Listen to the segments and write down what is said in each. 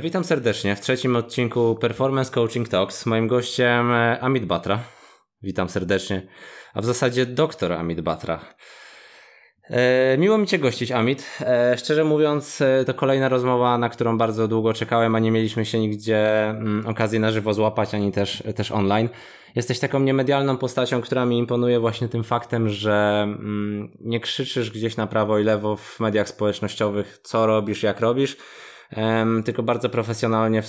Witam serdecznie w trzecim odcinku Performance Coaching Talks. Moim gościem Amit Batra. Witam serdecznie. A w zasadzie doktor Amit Batra. Miło mi Cię gościć, Amit. Szczerze mówiąc, to kolejna rozmowa, na którą bardzo długo czekałem, a nie mieliśmy się nigdzie okazji na żywo złapać, ani też online. Jesteś taką niemedialną postacią, która mi imponuje właśnie tym faktem, że nie krzyczysz gdzieś na prawo i lewo w mediach społecznościowych, co robisz, jak robisz, tylko bardzo profesjonalnie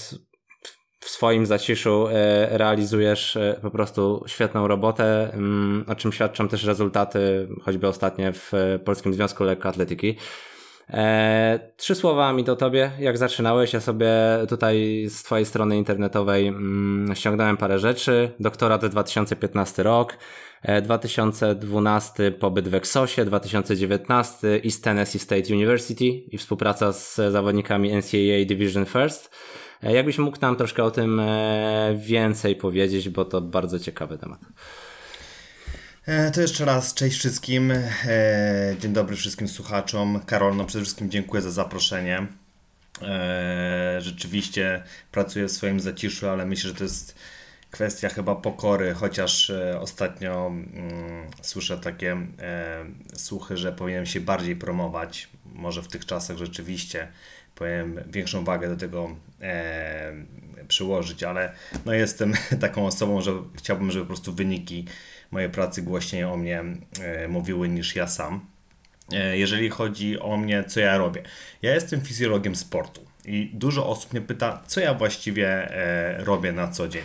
w swoim zaciszu realizujesz po prostu świetną robotę, o czym świadczą też rezultaty, choćby ostatnie w Polskim Związku Lekkoatletyki. 3 słowa mi do Tobie, jak zaczynałeś. Ja sobie tutaj z Twojej strony internetowej ściągnąłem parę rzeczy. Doktorat 2015 rok, 2012 pobyt w Exosie, 2019 East Tennessee State University i współpraca z zawodnikami NCAA Division First. Jakbyś mógł nam troszkę o tym więcej powiedzieć, bo to bardzo ciekawy temat. To jeszcze raz cześć wszystkim, dzień dobry wszystkim słuchaczom. Karol, no przede wszystkim dziękuję za zaproszenie. Rzeczywiście pracuję w swoim zaciszu, ale myślę, że to jest kwestia chyba pokory, chociaż ostatnio słyszę takie słuchy, że powinienem się bardziej promować. Może w tych czasach rzeczywiście powinienem większą wagę do tego przyłożyć, ale no jestem taką osobą, że chciałbym, żeby po prostu wyniki mojej pracy głośniej o mnie mówiły niż ja sam. Jeżeli chodzi o mnie, co ja robię. Ja jestem fizjologiem sportu i dużo osób mnie pyta, co ja właściwie robię na co dzień.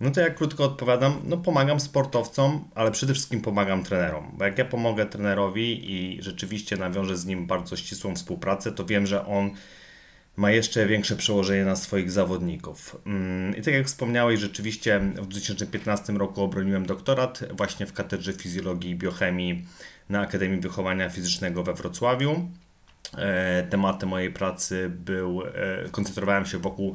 No to ja krótko odpowiadam, no pomagam sportowcom, ale przede wszystkim pomagam trenerom, bo jak ja pomogę trenerowi i rzeczywiście nawiążę z nim bardzo ścisłą współpracę, to wiem, że on ma jeszcze większe przełożenie na swoich zawodników. I tak jak wspomniałeś, rzeczywiście w 2015 roku obroniłem doktorat właśnie w katedrze fizjologii i biochemii na Akademii Wychowania Fizycznego we Wrocławiu. Tematy mojej pracy koncentrowałem się wokół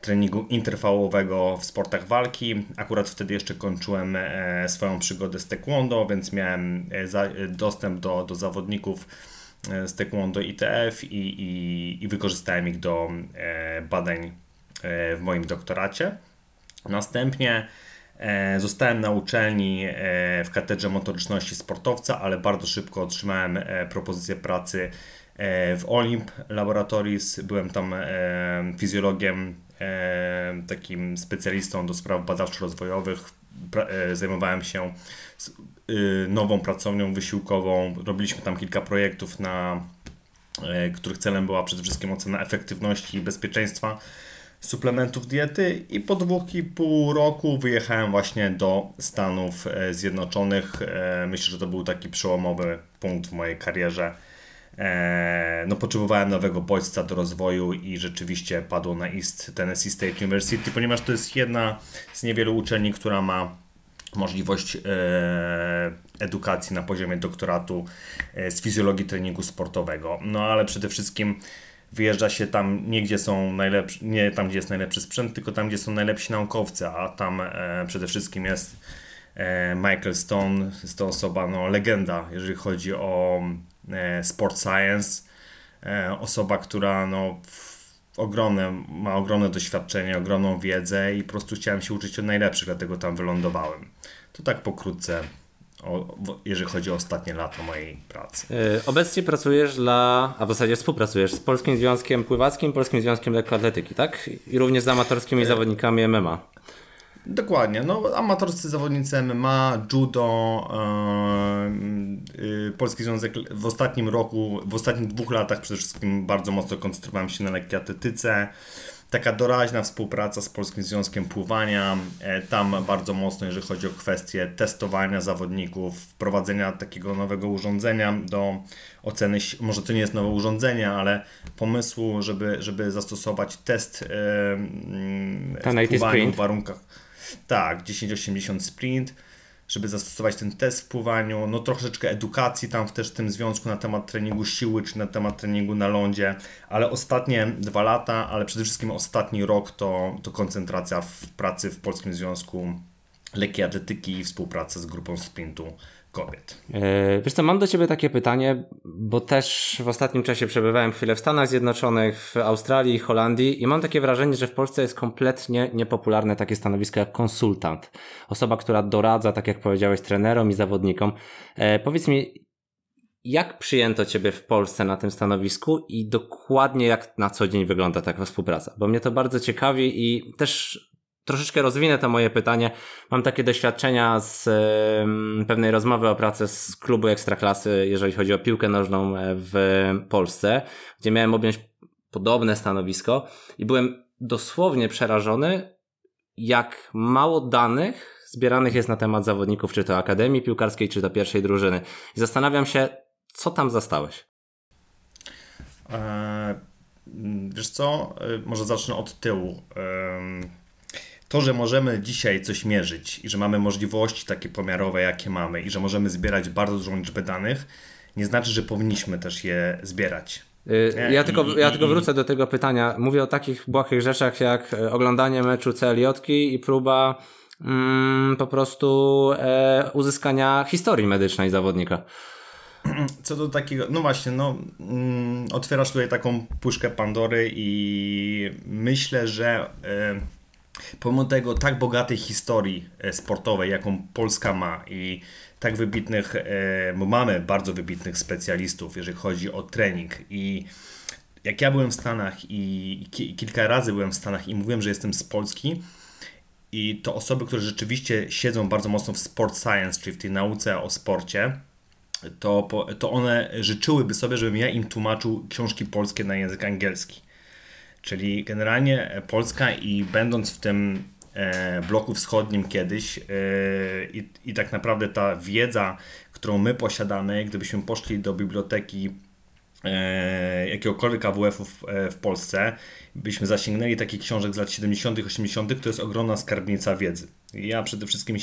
treningu interwałowego w sportach walki. Akurat wtedy jeszcze kończyłem swoją przygodę z taekwondo, więc miałem dostęp do zawodników z taekwondo ITF i wykorzystałem ich do badań w moim doktoracie. Następnie zostałem na uczelni w katedrze motoryczności sportowca, ale bardzo szybko otrzymałem propozycję pracy w Olimp Laboratories. Byłem tam fizjologiem, takim specjalistą do spraw badawczo-rozwojowych. Zajmowałem się nową pracownią wysiłkową. Robiliśmy tam kilka projektów, na których celem była przede wszystkim ocena efektywności i bezpieczeństwa suplementów diety. I po 2,5 roku wyjechałem właśnie do Stanów Zjednoczonych. Myślę, że to był taki przełomowy punkt w mojej karierze. No potrzebowałem nowego bodźca do rozwoju i rzeczywiście padło na East Tennessee State University, ponieważ to jest jedna z niewielu uczelni, która ma możliwość edukacji na poziomie doktoratu z fizjologii treningu sportowego. No ale przede wszystkim wyjeżdża się tam nie tam, gdzie jest najlepszy sprzęt, tylko tam, gdzie są najlepsi naukowcy, a tam przede wszystkim jest Michael Stone. Jest to osoba, no legenda, jeżeli chodzi o sport science, osoba, która no, ma ogromne doświadczenie, ogromną wiedzę i po prostu chciałem się uczyć od najlepszych, dlatego tam wylądowałem. To tak pokrótce, jeżeli chodzi o ostatnie lata mojej pracy. Obecnie pracujesz a w zasadzie współpracujesz z Polskim Związkiem Pływackim, Polskim Związkiem Lekkoatletyki, tak? I również z amatorskimi zawodnikami MMA. Dokładnie, no amatorscy zawodnicy MMA, judo, Polski Związek w ostatnich 2 latach przede wszystkim bardzo mocno koncentrowałem się na lekkoatletyce. Taka doraźna współpraca z Polskim Związkiem Pływania, tam bardzo mocno, jeżeli chodzi o kwestie testowania zawodników, wprowadzenia takiego nowego urządzenia do oceny, może to nie jest nowe urządzenie, ale pomysłu, żeby zastosować test w pływaniu w warunkach, tak, 10-80 sprint, żeby zastosować ten test w pływaniu, no troszeczkę edukacji tam w tym związku na temat treningu siły, czy na temat treningu na lądzie, ale ostatnie 2 lata, ale przede wszystkim ostatni rok to koncentracja w pracy w Polskim Związku Lekkoatletyki i współpraca z grupą sprintu kobiet. Wiesz co, mam do Ciebie takie pytanie, bo też w ostatnim czasie przebywałem chwilę w Stanach Zjednoczonych, w Australii, Holandii i mam takie wrażenie, że w Polsce jest kompletnie niepopularne takie stanowisko jak konsultant. Osoba, która doradza, tak jak powiedziałeś, trenerom i zawodnikom. Powiedz mi, jak przyjęto Ciebie w Polsce na tym stanowisku i dokładnie jak na co dzień wygląda taka współpraca? Bo mnie to bardzo ciekawi i też troszeczkę rozwinę to moje pytanie. Mam takie doświadczenia z pewnej rozmowy o pracy z klubu Ekstraklasy, jeżeli chodzi o piłkę nożną w Polsce, gdzie miałem objąć podobne stanowisko i byłem dosłownie przerażony, jak mało danych zbieranych jest na temat zawodników, czy to Akademii Piłkarskiej, czy to pierwszej drużyny. I zastanawiam się, co tam zastałeś? Wiesz co, może zacznę od tyłu. To, że możemy dzisiaj coś mierzyć i że mamy możliwości takie pomiarowe, jakie mamy i że możemy zbierać bardzo dużą liczbę danych, nie znaczy, że powinniśmy też je zbierać. Ja tylko wrócę do tego pytania. Mówię o takich błahych rzeczach jak oglądanie meczu CLJ-ki i próba po prostu uzyskania historii medycznej zawodnika. Co do takiego, no właśnie, otwierasz tutaj taką puszkę Pandory i myślę, że pomimo tego tak bogatej historii sportowej, jaką Polska ma i tak wybitnych, bo mamy bardzo wybitnych specjalistów, jeżeli chodzi o trening, i jak ja byłem w Stanach i kilka razy byłem w Stanach i mówiłem, że jestem z Polski, i to osoby, które rzeczywiście siedzą bardzo mocno w sport science, czyli w tej nauce o sporcie, to one życzyłyby sobie, żebym ja im tłumaczył książki polskie na język angielski. Czyli generalnie Polska, i będąc w tym bloku wschodnim kiedyś i tak naprawdę ta wiedza, którą my posiadamy, gdybyśmy poszli do biblioteki jakiegokolwiek AWF-u w Polsce, byśmy zasięgnęli takich książek z lat 70., 80., to jest ogromna skarbnica wiedzy. Ja przede wszystkim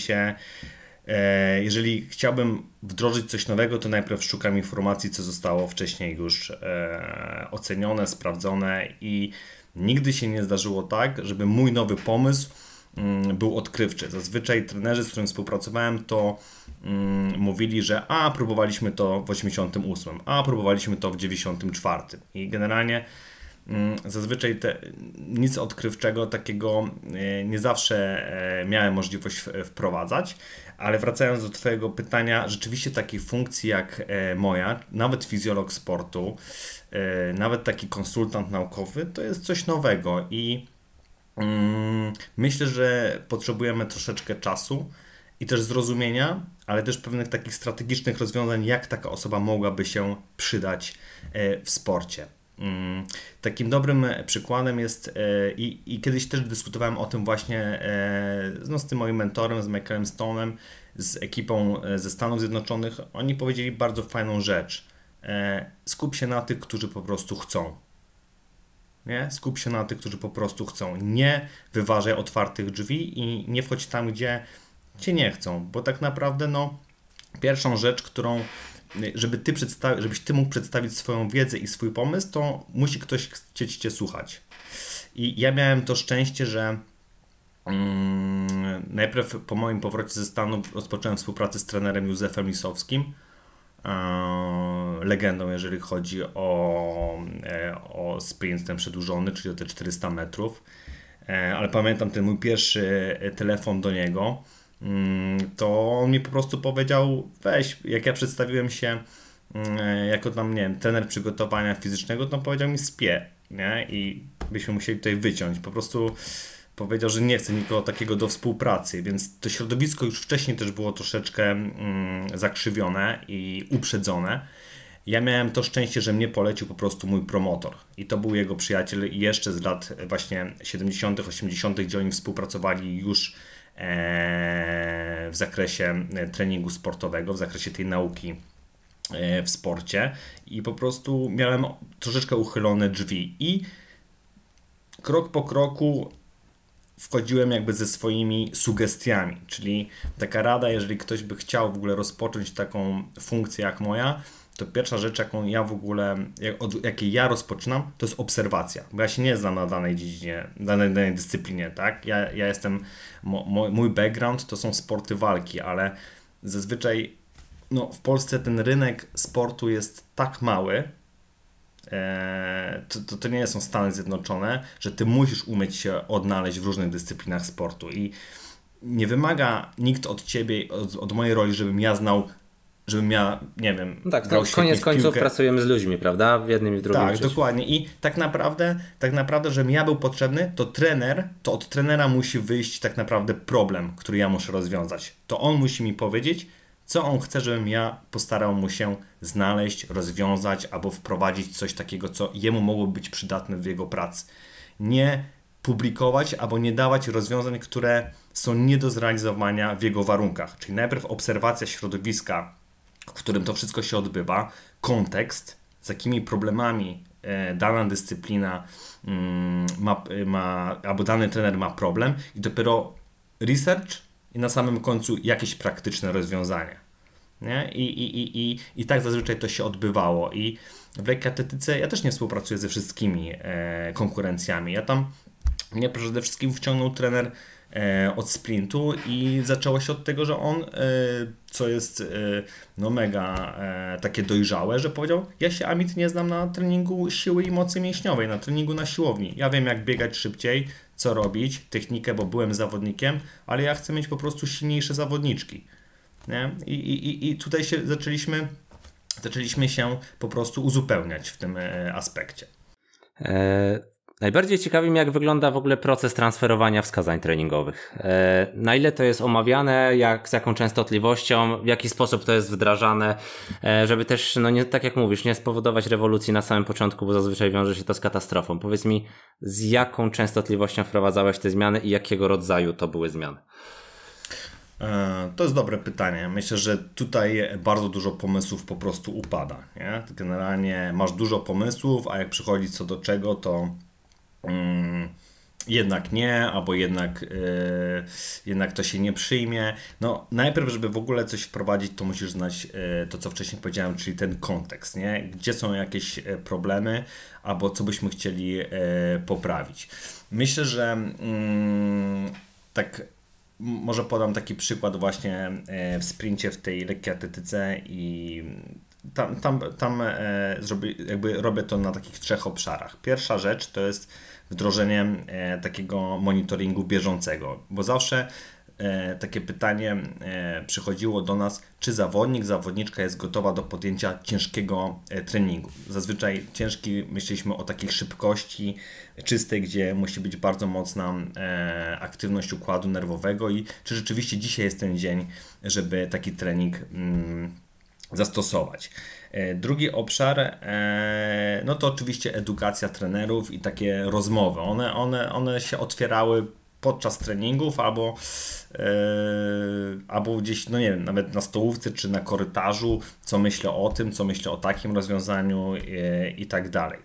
jeżeli chciałbym wdrożyć coś nowego, to najpierw szukam informacji, co zostało wcześniej już ocenione, sprawdzone, i nigdy się nie zdarzyło tak, żeby mój nowy pomysł był odkrywczy. Zazwyczaj trenerzy, z którymi współpracowałem, to mówili, że próbowaliśmy to w 88, próbowaliśmy to w 94 i generalnie zazwyczaj nic odkrywczego takiego nie zawsze miałem możliwość wprowadzać. Ale wracając do Twojego pytania, rzeczywiście takiej funkcji jak moja, nawet fizjolog sportu, nawet taki konsultant naukowy, to jest coś nowego i myślę, że potrzebujemy troszeczkę czasu i też zrozumienia, ale też pewnych takich strategicznych rozwiązań, jak taka osoba mogłaby się przydać w sporcie. Takim dobrym przykładem jest i kiedyś też dyskutowałem o tym właśnie z tym moim mentorem, z Michaelem Stone'em, z ekipą ze Stanów Zjednoczonych. Oni powiedzieli bardzo fajną rzecz. Skup się na tych, którzy po prostu chcą. Nie? Skup się na tych, którzy po prostu chcą. Nie wyważaj otwartych drzwi i nie wchodź tam, gdzie Cię nie chcą, bo tak naprawdę pierwszą rzecz, którą żebyś Ty mógł przedstawić swoją wiedzę i swój pomysł, to musi ktoś chcieć Cię słuchać. I ja miałem to szczęście, że najpierw po moim powrocie ze Stanów rozpocząłem współpracę z trenerem Józefem Lisowskim, legendą, jeżeli chodzi o sprint ten przedłużony, czyli o te 400 metrów. Ale pamiętam ten mój pierwszy telefon do niego, to on mi po prostu powiedział, weź, jak ja przedstawiłem się jako trener przygotowania fizycznego, to on powiedział mi spie, nie? I byśmy musieli tutaj wyciąć, po prostu powiedział, że nie chce nikogo takiego do współpracy, więc to środowisko już wcześniej też było troszeczkę zakrzywione i uprzedzone. Ja miałem to szczęście, że mnie polecił po prostu mój promotor i to był jego przyjaciel jeszcze z lat właśnie 70., 80., gdzie oni współpracowali już w zakresie treningu sportowego, w zakresie tej nauki w sporcie, i po prostu miałem troszeczkę uchylone drzwi i krok po kroku wchodziłem jakby ze swoimi sugestiami, czyli taka rada, jeżeli ktoś by chciał w ogóle rozpocząć taką funkcję jak moja, to pierwsza rzecz, jakiej ja rozpoczynam, to jest obserwacja, bo ja się nie znam na danej dziedzinie, danej dyscyplinie, tak? Ja mój background to są sporty walki, ale zazwyczaj no, w Polsce ten rynek sportu jest tak mały, to nie są Stany Zjednoczone, że ty musisz umieć się odnaleźć w różnych dyscyplinach sportu i nie wymaga nikt od ciebie, od mojej roli, żebym ja znał, żebym ja, nie wiem... No tak, koniec końców pracujemy z ludźmi, prawda? W jednym i w drugim. Tak, dokładnie. I tak naprawdę, żebym ja był potrzebny, to od trenera musi wyjść tak naprawdę problem, który ja muszę rozwiązać. To on musi mi powiedzieć, co on chce, żebym ja postarał mu się znaleźć, rozwiązać albo wprowadzić coś takiego, co jemu mogło być przydatne w jego pracy. Nie publikować albo nie dawać rozwiązań, które są nie do zrealizowania w jego warunkach. Czyli najpierw obserwacja środowiska, w którym to wszystko się odbywa, kontekst, z jakimi problemami dana dyscyplina albo dany trener ma problem i dopiero research i na samym końcu jakieś praktyczne rozwiązanie. Nie? I tak zazwyczaj to się odbywało. I w lekkoatletyce ja też nie współpracuję ze wszystkimi konkurencjami. Mnie przede wszystkim wciągnął trener od sprintu i zaczęło się od tego, że on, co jest no mega takie dojrzałe, że powiedział, ja się, Amit, nie znam na treningu siły i mocy mięśniowej, na treningu na siłowni. Ja wiem, jak biegać szybciej, co robić, technikę, bo byłem zawodnikiem, ale ja chcę mieć po prostu silniejsze zawodniczki. Nie? I tutaj się zaczęliśmy się po prostu uzupełniać w tym aspekcie. Najbardziej ciekawi mnie, jak wygląda w ogóle proces transferowania wskazań treningowych. Na ile to jest omawiane, z jaką częstotliwością, w jaki sposób to jest wdrażane, żeby też, no nie, tak jak mówisz, nie spowodować rewolucji na samym początku, bo zazwyczaj wiąże się to z katastrofą. Powiedz mi, z jaką częstotliwością wprowadzałeś te zmiany i jakiego rodzaju to były zmiany? To jest dobre pytanie. Myślę, że tutaj bardzo dużo pomysłów po prostu upada. Nie? Generalnie masz dużo pomysłów, a jak przychodzi co do czego, to jednak nie, albo jednak to się nie przyjmie. No, najpierw, żeby w ogóle coś wprowadzić, to musisz znać to, co wcześniej powiedziałem, czyli ten kontekst, nie? Gdzie są jakieś problemy, albo co byśmy chcieli poprawić. Myślę, że tak może podam taki przykład właśnie w sprincie, w tej lekkiej atletyce i tam jakby robię to na takich trzech obszarach. Pierwsza rzecz to jest wdrożenie takiego monitoringu bieżącego, bo zawsze takie pytanie przychodziło do nas, czy zawodniczka jest gotowa do podjęcia ciężkiego treningu. Zazwyczaj ciężki myśleliśmy o takiej szybkości czystej, gdzie musi być bardzo mocna aktywność układu nerwowego i czy rzeczywiście dzisiaj jest ten dzień, żeby taki trening zastosować. Drugi obszar, no to oczywiście edukacja trenerów i takie rozmowy. One się otwierały podczas treningów albo gdzieś, no nie wiem, nawet na stołówce czy na korytarzu, co myślę o tym, co myślę o takim rozwiązaniu i tak dalej.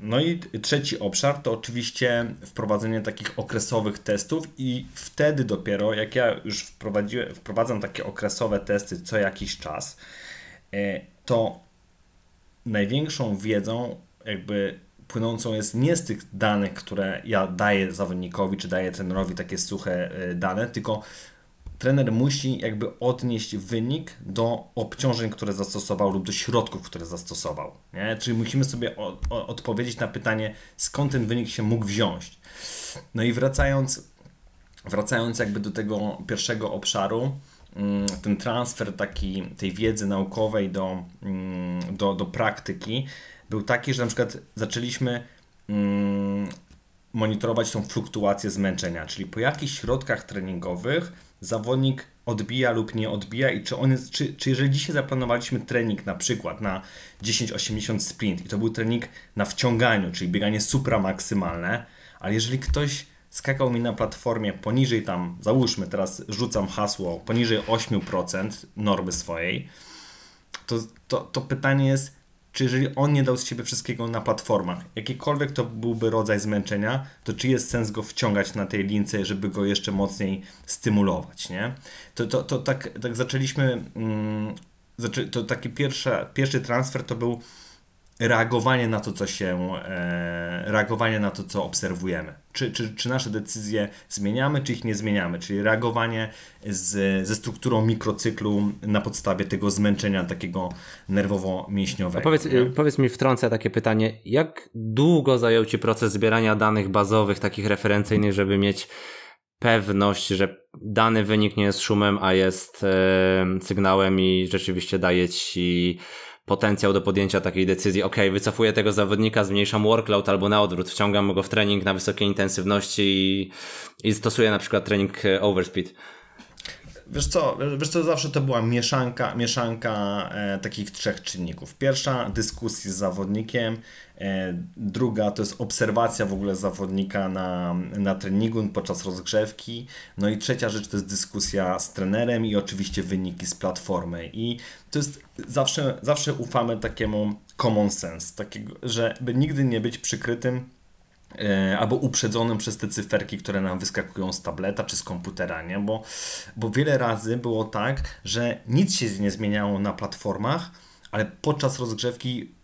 No i trzeci obszar to oczywiście wprowadzenie takich okresowych testów i wtedy dopiero, jak ja już wprowadzam takie okresowe testy co jakiś czas, to największą wiedzą jakby płynącą jest nie z tych danych, które ja daję zawodnikowi czy daję trenerowi, takie suche dane, tylko trener musi jakby odnieść wynik do obciążeń, które zastosował lub do środków, które zastosował. Nie? Czyli musimy sobie odpowiedzieć na pytanie, skąd ten wynik się mógł wziąć. No i wracając jakby do tego pierwszego obszaru, ten transfer tej wiedzy naukowej do praktyki był taki, że na przykład zaczęliśmy monitorować tą fluktuację zmęczenia, czyli po jakich środkach treningowych zawodnik odbija lub nie odbija i czy jeżeli dzisiaj zaplanowaliśmy trening na przykład na 10-80 sprint i to był trening na wciąganiu, czyli bieganie supramaksymalne, ale jeżeli ktoś skakał mi na platformie poniżej tam, załóżmy teraz rzucam hasło, poniżej 8% normy swojej, to pytanie jest, czy jeżeli on nie dał z siebie wszystkiego na platformach, jakikolwiek to byłby rodzaj zmęczenia, to czy jest sens go wciągać na tej lince, żeby go jeszcze mocniej stymulować, nie? To tak zaczęliśmy, taki pierwszy transfer to był reagowanie na to, co się, reagowanie na to, co obserwujemy. Czy nasze decyzje zmieniamy, czy ich nie zmieniamy, czyli reagowanie ze strukturą mikrocyklu na podstawie tego zmęczenia takiego nerwowo-mięśniowego. Powiedz mi, wtrącę takie pytanie, jak długo zajął Ci proces zbierania danych bazowych, takich referencyjnych, żeby mieć pewność, że dany wynik nie jest szumem, a jest sygnałem i rzeczywiście daje Ci potencjał do podjęcia takiej decyzji, okej, wycofuję tego zawodnika, zmniejszam workload albo na odwrót, wciągam go w trening na wysokiej intensywności i stosuję na przykład trening overspeed. Wiesz co, zawsze to była mieszanka takich trzech czynników. Pierwsza, dyskusja z zawodnikiem, druga to jest obserwacja w ogóle zawodnika na treningu podczas rozgrzewki, no i trzecia rzecz to jest dyskusja z trenerem i oczywiście wyniki z platformy. I to jest zawsze ufamy takiemu common sense, takiego, żeby nigdy nie być przykrytym albo uprzedzonym przez te cyferki, które nam wyskakują z tableta czy z komputera, nie? Bo wiele razy było tak, że nic się nie zmieniało na platformach, ale podczas rozgrzewki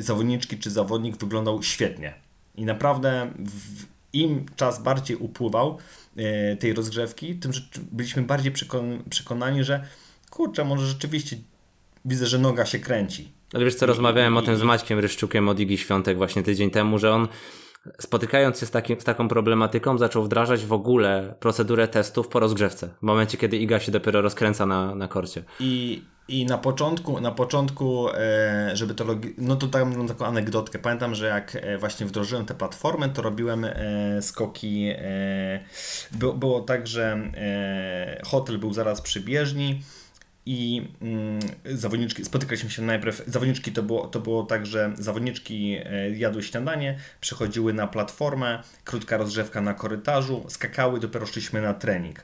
zawodniczki czy zawodnik wyglądał świetnie i naprawdę im czas bardziej upływał tej rozgrzewki, tym byliśmy bardziej przekonani, że kurczę, może rzeczywiście widzę, że noga się kręci. Ale wiesz co, rozmawiałem o tym z Maćkiem Ryszczukiem od Igi Świątek właśnie tydzień temu, że on spotykając się z taką problematyką zaczął wdrażać w ogóle procedurę testów po rozgrzewce, w momencie kiedy Iga się dopiero rozkręca na korcie. I na początku, żeby to no to tam taką anegdotkę. Pamiętam, że jak właśnie wdrożyłem tę platformę, to robiłem skoki. Było tak, że hotel był zaraz przy bieżni i zawodniczki, spotykaliśmy się najpierw, zawodniczki to było tak, że zawodniczki jadły śniadanie, przychodziły na platformę, krótka rozgrzewka na korytarzu, skakały, dopiero szliśmy na trening.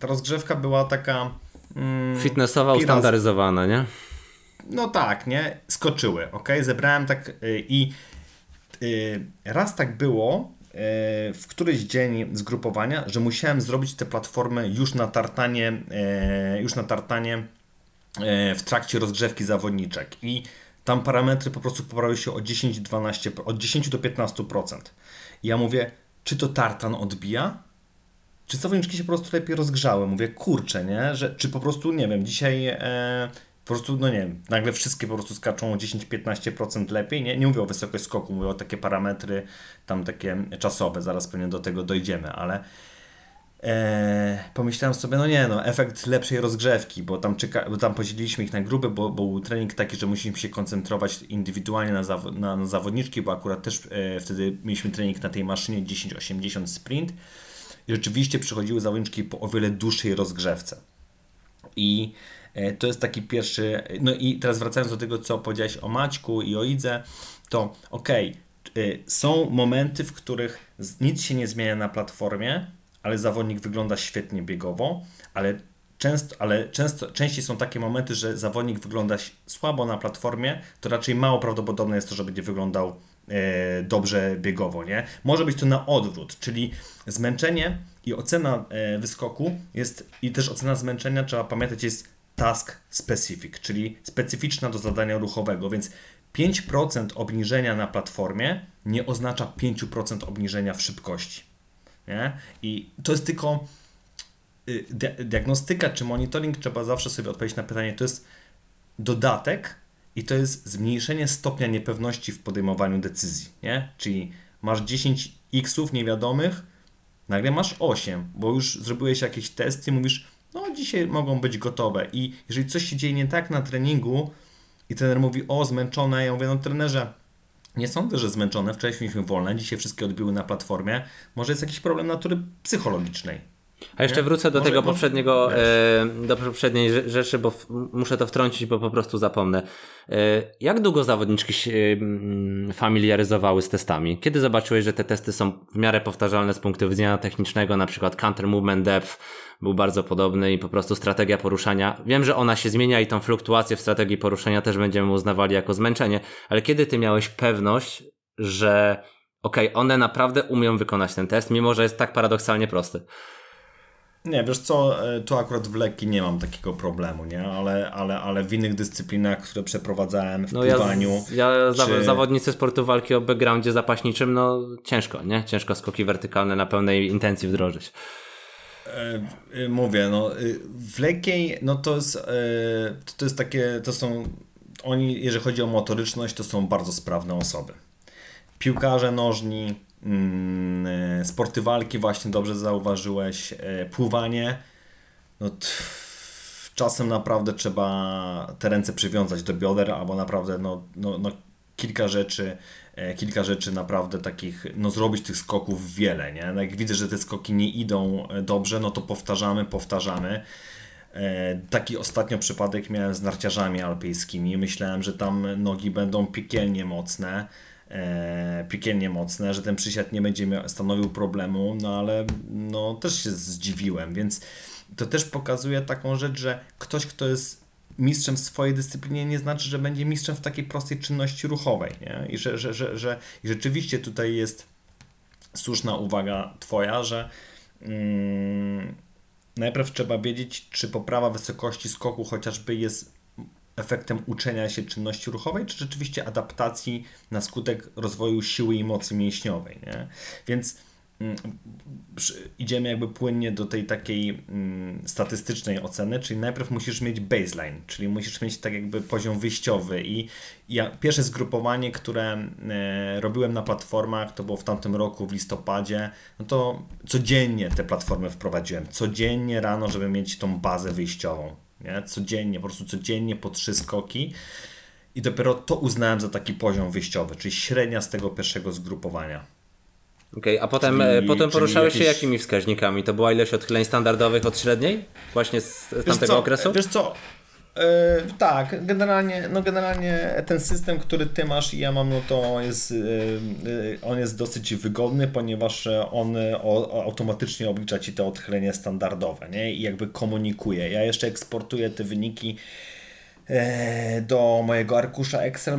Ta rozgrzewka była taka fitnessowa, ustandaryzowana, nie? No tak, nie? Skoczyły, okej? Zebrałem tak i raz tak było w któryś dzień zgrupowania, że musiałem zrobić te platformy już na tartanie w trakcie rozgrzewki zawodniczek i tam parametry po prostu poprawiły się o 10-12, od 10 do 15%. I ja mówię, czy to tartan odbija? Czy zawodniczki się po prostu lepiej rozgrzały? Mówię, kurczę, nie? Że, czy po prostu, nie wiem, dzisiaj po prostu, no nie wiem, nagle wszystkie po prostu skaczą o 10-15% lepiej, nie? Nie mówię o wysokość skoku, mówię o takie parametry tam takie czasowe, zaraz pewnie do tego dojdziemy, ale pomyślałem sobie, efekt lepszej rozgrzewki, bo tam podzieliliśmy ich na grupy, bo był trening taki, że musimy się koncentrować indywidualnie na zawodniczki, bo akurat też wtedy mieliśmy trening na tej maszynie 10-80 sprint. I rzeczywiście przychodziły zawodniczki po o wiele dłuższej rozgrzewce. I to jest taki pierwszy... No i teraz wracając do tego, co powiedziałeś o Maćku i o Idze, to są momenty, w których nic się nie zmienia na platformie, ale zawodnik wygląda świetnie biegowo, ale częściej są takie momenty, że zawodnik wygląda słabo na platformie, to raczej mało prawdopodobne jest to, że będzie wyglądał dobrze biegowo, nie? Może być to na odwrót, czyli zmęczenie i ocena wyskoku jest, i też ocena zmęczenia, trzeba pamiętać, jest task specific, czyli specyficzna do zadania ruchowego, więc 5% obniżenia na platformie nie oznacza 5% obniżenia w szybkości, nie? I to jest tylko diagnostyka czy monitoring, trzeba zawsze sobie odpowiedzieć na pytanie, to jest dodatek i to jest zmniejszenie stopnia niepewności w podejmowaniu decyzji, nie? Czyli masz 10 x-ów niewiadomych, nagle masz 8, bo już zrobiłeś jakieś testy, mówisz, no dzisiaj mogą być gotowe i jeżeli coś się dzieje nie tak na treningu i trener mówi, o zmęczone, ja mówię, no trenerze, nie sądzę, że zmęczone, wczoraj mieliśmy wolne, dzisiaj wszystkie odbiły na platformie, może jest jakiś problem natury psychologicznej. A jeszcze wrócę do tego poprzedniego, do poprzedniej rzeczy, bo muszę to wtrącić, bo po prostu zapomnę. Jak długo zawodniczki się familiaryzowały z testami? Kiedy zobaczyłeś, że te testy są w miarę powtarzalne z punktu widzenia technicznego, na przykład counter movement depth był bardzo podobny i po prostu strategia poruszania. Wiem, że ona się zmienia i tą fluktuację w strategii poruszenia też będziemy uznawali jako zmęczenie, ale kiedy ty miałeś pewność, że one naprawdę umieją wykonać ten test, mimo że jest tak paradoksalnie prosty? Nie, wiesz co, tu akurat w lekki nie mam takiego problemu, nie? Ale w innych dyscyplinach, które przeprowadzałem w pływaniu... Zawodnicy sportu walki o backgroundzie zapaśniczym, no ciężko, nie? Ciężko skoki wertykalne na pełnej intencji wdrożyć. Mówię, no w lekkiej, no to jest takie, to są... Oni, jeżeli chodzi o motoryczność, to są bardzo sprawne osoby. Piłkarze nożni, sporty walki, właśnie dobrze zauważyłeś, pływanie, no czasem naprawdę trzeba te ręce przywiązać do bioder, albo naprawdę no kilka rzeczy naprawdę takich, no zrobić tych skoków wiele, nie? No jak widzę, że te skoki nie idą dobrze, no to powtarzamy. Taki ostatnio przypadek miałem z narciarzami alpejskimi, myślałem, że tam nogi będą piekielnie mocne, że ten przysiad nie będzie stanowił problemu, no ale no, też się zdziwiłem, więc to też pokazuje taką rzecz, że ktoś, kto jest mistrzem w swojej dyscyplinie, nie znaczy, że będzie mistrzem w takiej prostej czynności ruchowej, nie? I że rzeczywiście tutaj jest słuszna uwaga twoja, że najpierw trzeba wiedzieć, czy poprawa wysokości skoku chociażby jest efektem uczenia się czynności ruchowej, czy rzeczywiście adaptacji na skutek rozwoju siły i mocy mięśniowej, nie? Więc idziemy jakby płynnie do tej takiej statystycznej oceny, czyli najpierw musisz mieć baseline, czyli musisz mieć tak jakby poziom wyjściowy i ja pierwsze zgrupowanie, które robiłem na platformach, to było w tamtym roku w listopadzie, no to codziennie te platformy wprowadziłem, codziennie rano, żeby mieć tą bazę wyjściową. Nie? Codziennie po 3 skoki i dopiero to uznałem za taki poziom wyjściowy, czyli średnia z tego pierwszego zgrupowania. Okej, a potem poruszałeś się jakimi wskaźnikami? To była ilość odchyleń standardowych od średniej? Właśnie z tamtego okresu? Wiesz co, tak, generalnie ten system, który ty masz i ja mam, no to on jest dosyć wygodny, ponieważ on automatycznie oblicza ci te odchylenia standardowe, nie? I jakby komunikuje. Ja jeszcze eksportuję te wyniki do mojego arkusza Excel,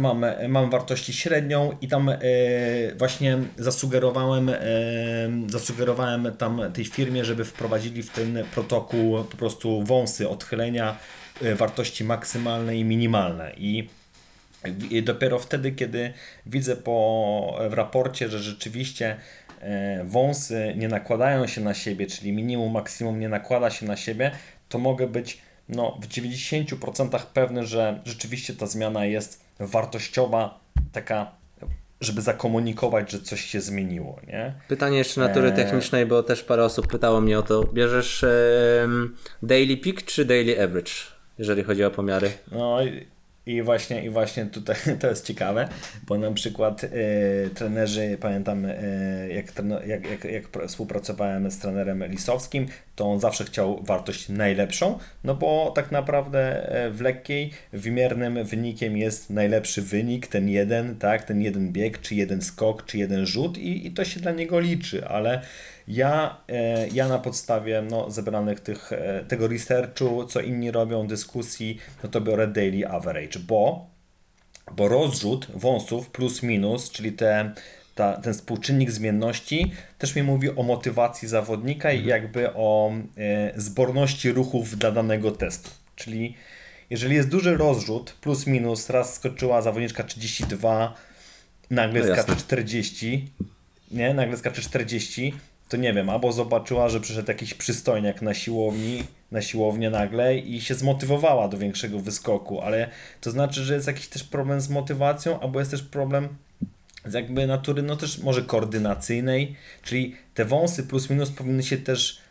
mam wartości średnią i tam właśnie zasugerowałem tam tej firmie, żeby wprowadzili w ten protokół po prostu wąsy odchylenia, wartości maksymalne i minimalne i dopiero wtedy, kiedy widzę w raporcie, że rzeczywiście wąsy nie nakładają się na siebie, czyli minimum, maksimum nie nakłada się na siebie, to mogę być w 90% pewny, że rzeczywiście ta zmiana jest wartościowa, taka, żeby zakomunikować, że coś się zmieniło, nie? Pytanie jeszcze natury technicznej, bo też parę osób pytało mnie o to. Bierzesz daily peak czy daily average, jeżeli chodzi o pomiary? I właśnie tutaj to jest ciekawe, bo na przykład trenerzy, pamiętam jak współpracowałem z trenerem Lisowskim, to on zawsze chciał wartość najlepszą, no bo tak naprawdę w lekkiej wymiernym wynikiem jest najlepszy wynik, ten jeden bieg, czy jeden skok, czy jeden rzut i to się dla niego liczy, ale ja na podstawie zebranych tego researchu, co inni robią, dyskusji, no to biorę daily average, bo rozrzut wąsów plus minus, czyli ten współczynnik zmienności też mi mówi o motywacji zawodnika i jakby o zborności ruchów dla danego testu, czyli jeżeli jest duży rozrzut plus minus, raz skoczyła zawodniczka 32, nagle skacze 40, to nie wiem, albo zobaczyła, że przyszedł jakiś przystojniak na siłownię nagle i się zmotywowała do większego wyskoku, ale to znaczy, że jest jakiś też problem z motywacją, albo jest też problem z jakby natury, no też może koordynacyjnej, czyli te wąsy plus minus powinny się też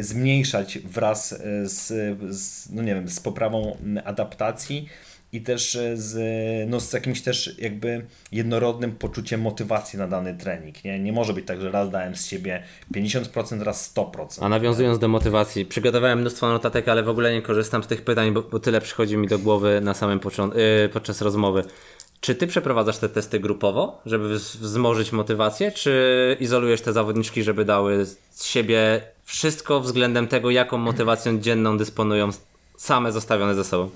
zmniejszać wraz z poprawą adaptacji i też z jakimś też jakby jednorodnym poczuciem motywacji na dany trening. Nie może być tak, że raz dałem z siebie 50%, raz 100%. A nawiązując do motywacji, przygotowałem mnóstwo notatek, ale w ogóle nie korzystam z tych pytań, bo tyle przychodzi mi do głowy na samym podczas rozmowy. Czy ty przeprowadzasz te testy grupowo, żeby wzmożyć motywację, czy izolujesz te zawodniczki, żeby dały z siebie wszystko względem tego, jaką motywacją dzienną dysponują, same zostawione ze sobą?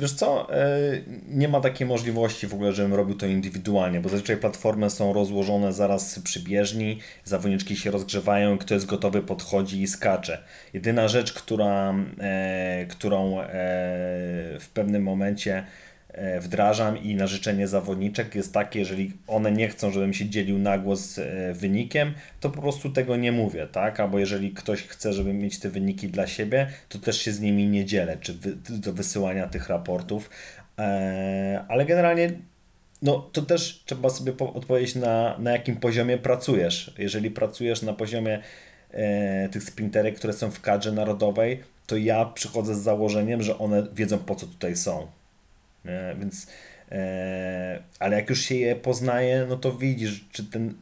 Wiesz co, nie ma takiej możliwości w ogóle, żebym robił to indywidualnie, bo zazwyczaj platformy są rozłożone zaraz przy bieżni, zawodniczki się rozgrzewają, kto jest gotowy podchodzi i skacze. Jedyna rzecz, którą w pewnym momencie wdrażam i na życzenie zawodniczek jest takie, jeżeli one nie chcą, żebym się dzielił na głos wynikiem, to po prostu tego nie mówię, tak? Albo jeżeli ktoś chce, żeby mieć te wyniki dla siebie, to też się z nimi nie dzielę, czy do wysyłania tych raportów, ale generalnie no, to też trzeba sobie odpowiedzieć na jakim poziomie pracujesz. Jeżeli pracujesz na poziomie tych sprinterek, które są w kadrze narodowej, to ja przychodzę z założeniem, że one wiedzą, po co tutaj są. Więc, ale jak już się je poznaje, no to widzisz,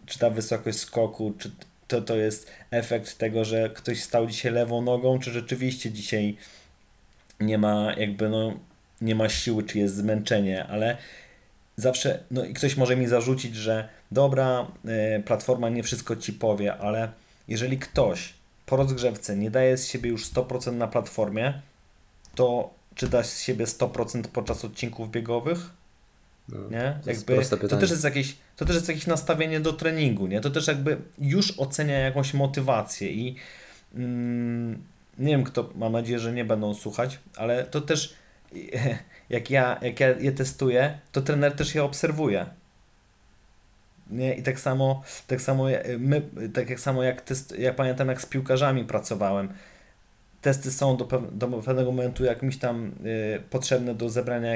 czy ta wysokość skoku, czy to jest efekt tego, że ktoś stał dzisiaj lewą nogą, czy rzeczywiście dzisiaj nie ma jakby no, nie ma siły, czy jest zmęczenie, ale zawsze, no i ktoś może mi zarzucić, że dobra, platforma nie wszystko ci powie, ale jeżeli ktoś po rozgrzewce nie daje z siebie już 100% na platformie, to czy dasz z siebie 100% podczas odcinków biegogowych? No, nie? To też jest jakieś nastawienie do treningu, nie? To też jakby już ocenia jakąś motywację i nie wiem kto, mam nadzieję, że nie będą słuchać, ale to też jak ja je testuję, to trener też je obserwuje. Nie? I tak samo jak pamiętam, jak z piłkarzami pracowałem. Testy są do pewnego momentu jakimś tam potrzebne do zebrania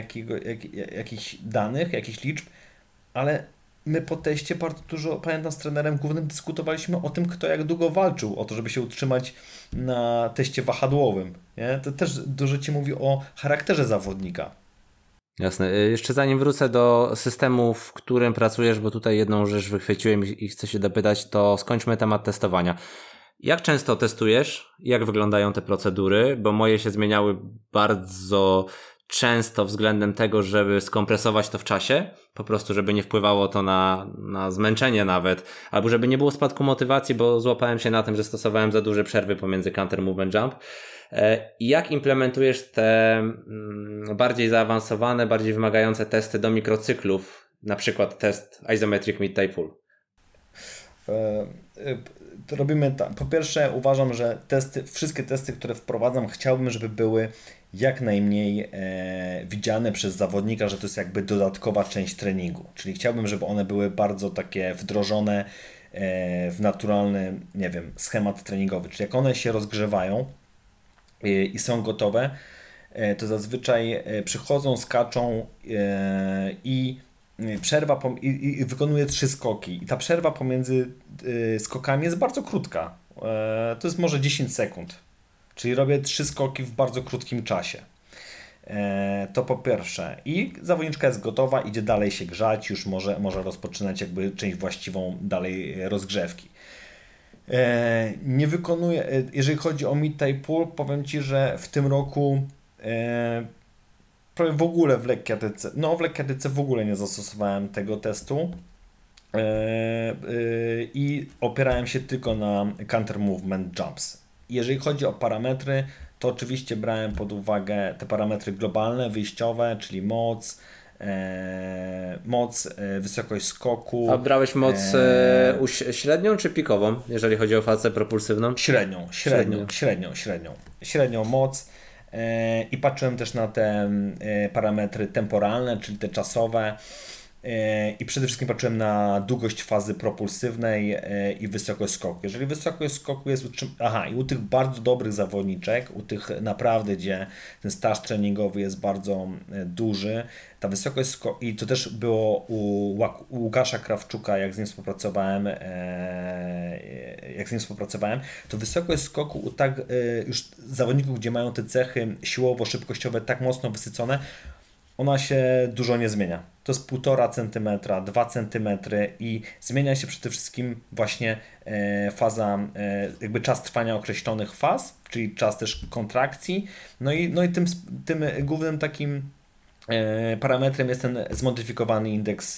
jakichś danych, jakichś liczb, ale my po teście bardzo dużo, pamiętam z trenerem głównym dyskutowaliśmy o tym, kto jak długo walczył o to, żeby się utrzymać na teście wahadłowym. Nie? To też dużo ci mówi o charakterze zawodnika. Jasne. Jeszcze zanim wrócę do systemu, w którym pracujesz, bo tutaj jedną rzecz wychwyciłem i chcę się dopytać, to skończmy temat testowania. Jak często testujesz? Jak wyglądają te procedury? Bo moje się zmieniały bardzo często względem tego, żeby skompresować to w czasie, po prostu żeby nie wpływało to na zmęczenie nawet, albo żeby nie było spadku motywacji, bo złapałem się na tym, że stosowałem za duże przerwy pomiędzy counter movement jump. I jak implementujesz te bardziej zaawansowane, bardziej wymagające testy do mikrocyklów, na przykład test isometric mid-thigh pull? To robimy tak. Po pierwsze uważam, że wszystkie testy, które wprowadzam, chciałbym, żeby były jak najmniej widziane przez zawodnika, że to jest jakby dodatkowa część treningu. Czyli chciałbym, żeby one były bardzo takie wdrożone w naturalny, nie wiem, schemat treningowy. Czyli jak one się rozgrzewają i są gotowe, to zazwyczaj przychodzą, skaczą i przerwa i wykonuje 3 skoki i ta przerwa pomiędzy skokami jest bardzo krótka, to jest może 10 sekund, czyli robię 3 skoki w bardzo krótkim czasie, to po pierwsze, i zawodniczka jest gotowa, idzie dalej się grzać, już może rozpoczynać jakby część właściwą dalej rozgrzewki. Nie wykonuje, jeżeli chodzi o mid-thigh pull, powiem Ci, że w tym roku prawie w ogóle w lekkiatletyce w ogóle nie zastosowałem tego testu i opierałem się tylko na counter movement jumps. Jeżeli chodzi o parametry, to oczywiście brałem pod uwagę te parametry globalne, wyjściowe, czyli moc, wysokość skoku. A brałeś moc średnią czy pikową, jeżeli chodzi o fazę propulsywną? Średnią moc. I patrzyłem też na te parametry temporalne, czyli te czasowe, i przede wszystkim patrzyłem na długość fazy propulsywnej i wysokość skoku. Jeżeli wysokość skoku jest i u tych bardzo dobrych zawodniczek, u tych naprawdę, gdzie ten staż treningowy jest bardzo duży, ta wysokość skoku, i to też było u Łukasza Krawczuka, jak z nim współpracowałem, to wysokość skoku u tak już zawodników, gdzie mają te cechy siłowo-szybkościowe tak mocno wysycone, ona się dużo nie zmienia. To jest 1,5 cm, 2 cm i zmienia się przede wszystkim właśnie faza, jakby czas trwania określonych faz, czyli czas też kontrakcji. No i tym głównym takim parametrem jest ten zmodyfikowany indeks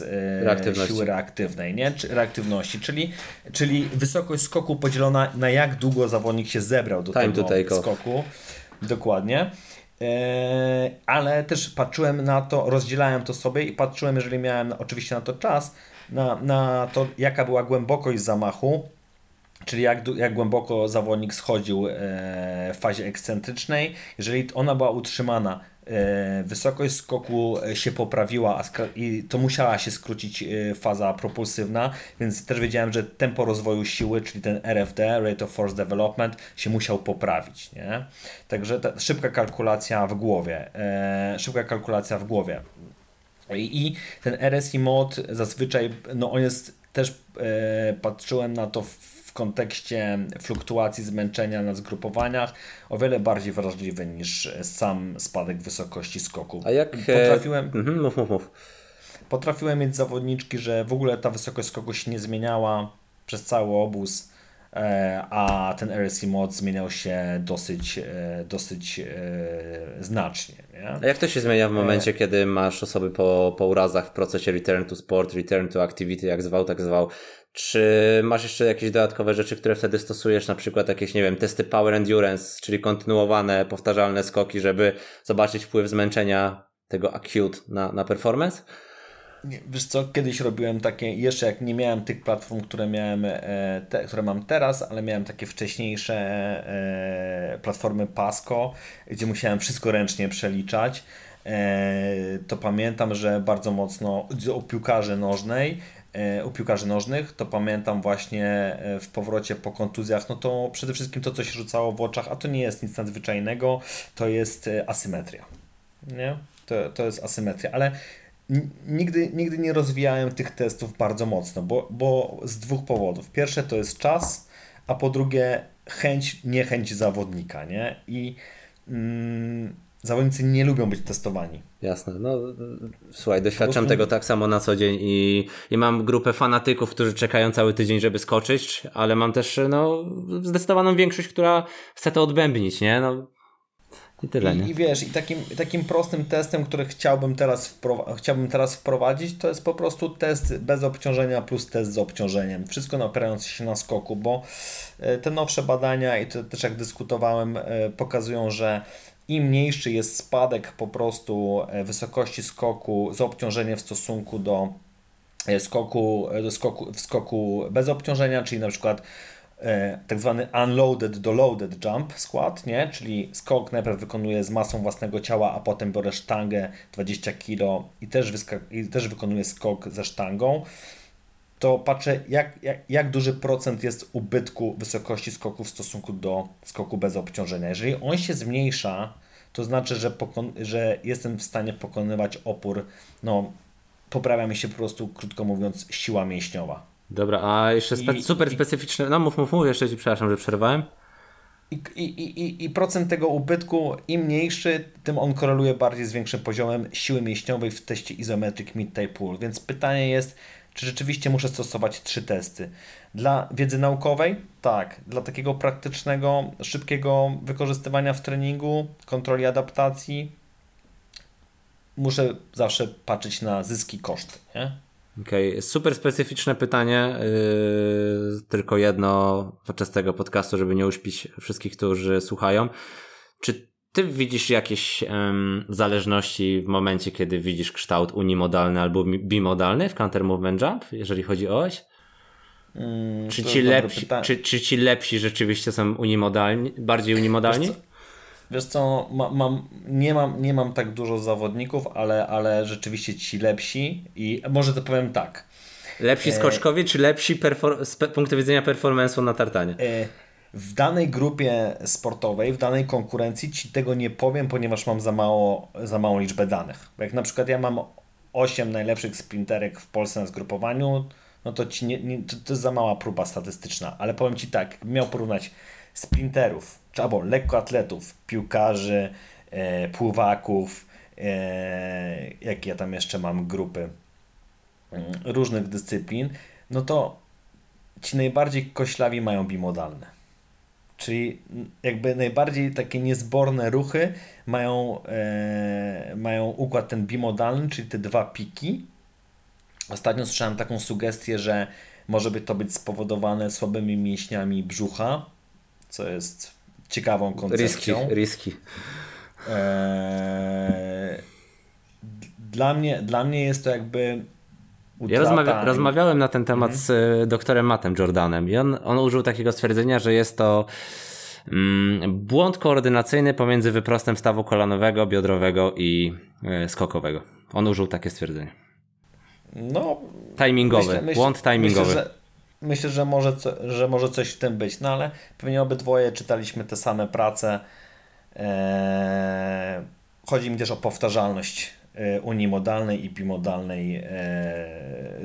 siły reaktywnej, nie? Reaktywności, czyli wysokość skoku podzielona na jak długo zawodnik się zebrał do tego skoku. Dokładnie. ale też patrzyłem na to, rozdzielałem to sobie i patrzyłem, jeżeli miałem oczywiście na to czas, na to, jaka była głębokość zamachu, czyli jak głęboko zawodnik schodził w fazie ekscentrycznej. Jeżeli ona była utrzymana, wysokość skoku się poprawiła i to musiała się skrócić faza propulsywna, więc też wiedziałem, że tempo rozwoju siły, czyli ten RFD, Rate of Force Development, się musiał poprawić, nie? Także ta szybka kalkulacja w głowie, I ten RSI mod zazwyczaj, no on jest też, patrzyłem na to w kontekście fluktuacji zmęczenia na zgrupowaniach, o wiele bardziej wrażliwy niż sam spadek wysokości skoku. A jak potrafiłem... Potrafiłem mieć zawodniczki, że w ogóle ta wysokość skoku się nie zmieniała przez cały obóz, a ten RSI mod zmieniał się dosyć znacznie. Nie? A jak to się zmienia w momencie, kiedy masz osoby po urazach w procesie return to sport, return to activity, jak zwał, tak zwał? Czy masz jeszcze jakieś dodatkowe rzeczy, które wtedy stosujesz, na przykład jakieś, nie wiem, testy power endurance, czyli kontynuowane, powtarzalne skoki, żeby zobaczyć wpływ zmęczenia tego acute na performance? Wiesz co, kiedyś robiłem takie, jeszcze jak nie miałem tych platform, które mam teraz, ale miałem takie wcześniejsze platformy PASCO, gdzie musiałem wszystko ręcznie przeliczać, to pamiętam, że bardzo mocno u piłkarzy nożnych, to pamiętam właśnie w powrocie po kontuzjach, no to przede wszystkim to, co się rzucało w oczach, a to nie jest nic nadzwyczajnego, to jest asymetria, nie? To jest asymetria, ale nigdy nie rozwijałem tych testów bardzo mocno, bo z dwóch powodów. Pierwsze to jest czas, a po drugie niechęć zawodnika, nie? I zawodnicy nie lubią być testowani. Jasne, no słuchaj, doświadczam tego tak samo na co dzień i mam grupę fanatyków, którzy czekają cały tydzień, żeby skoczyć, ale mam też zdecydowaną większość, która chce to odbębnić, nie? I tyle, nie? I wiesz, takim prostym testem, który chciałbym teraz wprowadzić, to jest po prostu test bez obciążenia plus test z obciążeniem. Wszystko opierające się na skoku, bo te nowsze badania i to też jak dyskutowałem, pokazują, że im mniejszy jest spadek po prostu wysokości skoku z obciążeniem w stosunku do skoku bez obciążenia, czyli na przykład tak zwany unloaded to loaded jump squat, nie? Czyli skok najpierw wykonuję z masą własnego ciała, a potem biorę sztangę 20 kg i też wykonuję skok ze sztangą, to patrzę jak duży procent jest ubytku wysokości skoku w stosunku do skoku bez obciążenia. Jeżeli on się zmniejsza, to znaczy, że jestem w stanie pokonywać opór, poprawia mi się po prostu, krótko mówiąc, siła mięśniowa. Dobra, a jeszcze super specyficzne... Mów, jeszcze Ci przepraszam, że przerwałem. I procent tego ubytku, im mniejszy, tym on koreluje bardziej z większym poziomem siły mięśniowej w teście isometric mid-thigh pull. Więc pytanie jest, czy rzeczywiście muszę stosować 3 testy. Dla wiedzy naukowej? Tak. Dla takiego praktycznego, szybkiego wykorzystywania w treningu, kontroli adaptacji, muszę zawsze patrzeć na zyski, koszty, nie? Okej, super specyficzne pytanie, tylko jedno podczas tego podcastu, żeby nie uśpić wszystkich, którzy słuchają. Czy Ty widzisz jakieś zależności w momencie, kiedy widzisz kształt unimodalny albo bimodalny w counter movement jump, jeżeli chodzi o oś? Czy ci lepsi rzeczywiście są unimodalni, bardziej unimodalni? Wiesz co, nie mam tak dużo zawodników, ale rzeczywiście ci lepsi i może to powiem tak. Lepsi skoczkowie czy lepsi z punktu widzenia performance'u na tartanie? W danej grupie sportowej, w danej konkurencji Ci tego nie powiem, ponieważ mam za małą liczbę danych. Jak na przykład ja mam 8 najlepszych sprinterek w Polsce na zgrupowaniu, no to to jest za mała próba statystyczna, ale powiem Ci tak, jakbym miał porównać sprinterów, czy albo lekkoatletów, piłkarzy, pływaków, jakie ja tam jeszcze mam grupy różnych dyscyplin, no to ci najbardziej koślawi mają bimodalne. Czyli jakby najbardziej takie niezborne ruchy mają układ ten bimodalny, czyli te 2 piki. Ostatnio słyszałem taką sugestię, że może by to być spowodowane słabymi mięśniami brzucha, co jest ciekawą koncepcją. Risky. Dla mnie jest to jakby utrata. Ja rozmawiałem na ten temat z doktorem Mattem Jordanem i on użył takiego stwierdzenia, że jest to błąd koordynacyjny pomiędzy wyprostem stawu kolanowego, biodrowego i skokowego. On użył takie stwierdzenie. No, timingowy, błąd timingowy. Myślę, że może coś w tym być, no ale pewnie obydwoje czytaliśmy te same prace. Chodzi mi też o powtarzalność unimodalnej i bimodalnej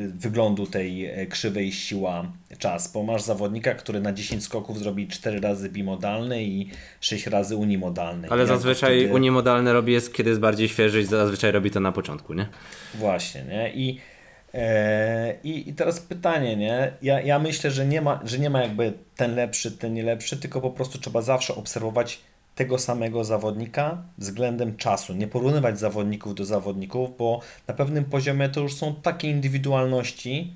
wyglądu tej krzywej siła-czas, bo masz zawodnika, który na 10 skoków zrobi 4 razy bimodalny i 6 razy unimodalny. Ale zazwyczaj wtedy... unimodalny robi jest, kiedy jest bardziej świeży i zazwyczaj robi to na początku, nie? Właśnie, nie? I teraz pytanie, nie? Ja myślę, że nie ma jakby ten lepszy, ten nie lepszy, tylko po prostu trzeba zawsze obserwować tego samego zawodnika względem czasu. Nie porównywać zawodników do zawodników, bo na pewnym poziomie to już są takie indywidualności,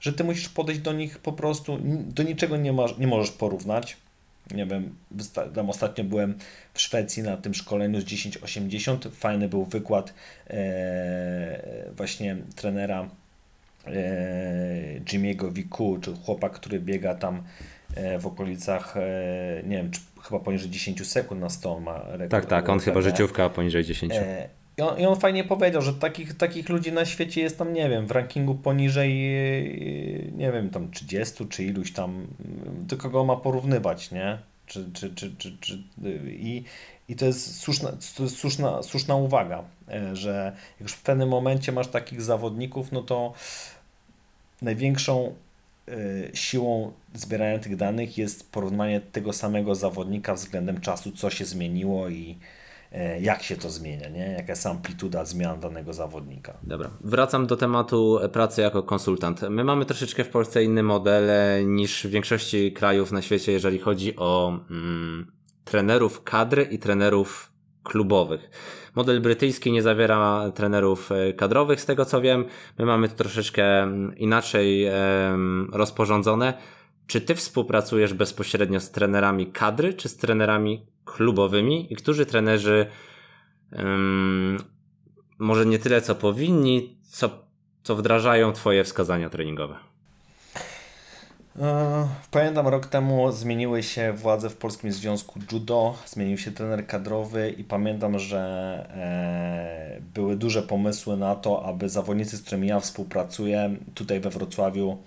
że ty musisz podejść do nich po prostu, do niczego nie możesz porównać. Nie wiem, tam ostatnio byłem w Szwecji na tym szkoleniu z 10-80. Fajny był wykład właśnie trenera Jimmy'ego VQ, czy chłopak, który biega tam w okolicach, nie wiem, czy chyba poniżej 10 sekund na 100 ma rekord. Tak, on chyba życiówka poniżej 10. I on fajnie powiedział, że takich ludzi na świecie jest tam, nie wiem, w rankingu poniżej, nie wiem, tam 30 czy iluś tam, do kogo ma porównywać, nie? I to jest słuszna uwaga, że jak już w pewnym momencie masz takich zawodników, no to największą siłą zbierania tych danych jest porównanie tego samego zawodnika względem czasu, co się zmieniło i jak się to zmienia, nie? Jaka jest amplituda zmian danego zawodnika. Dobra, wracam do tematu pracy jako konsultant. My mamy troszeczkę w Polsce inny model niż w większości krajów na świecie, jeżeli chodzi o trenerów kadry i trenerów klubowych. Model brytyjski nie zawiera trenerów kadrowych, z tego co wiem. My mamy to troszeczkę inaczej rozporządzone. Czy ty współpracujesz bezpośrednio z trenerami kadry, czy z trenerami klubowymi? I którzy trenerzy może nie tyle co powinni, co wdrażają twoje wskazania treningowe? Pamiętam, rok temu zmieniły się władze w Polskim Związku Judo, zmienił się trener kadrowy i pamiętam, że były duże pomysły na to, aby zawodnicy, z którymi ja współpracuję tutaj we Wrocławiu,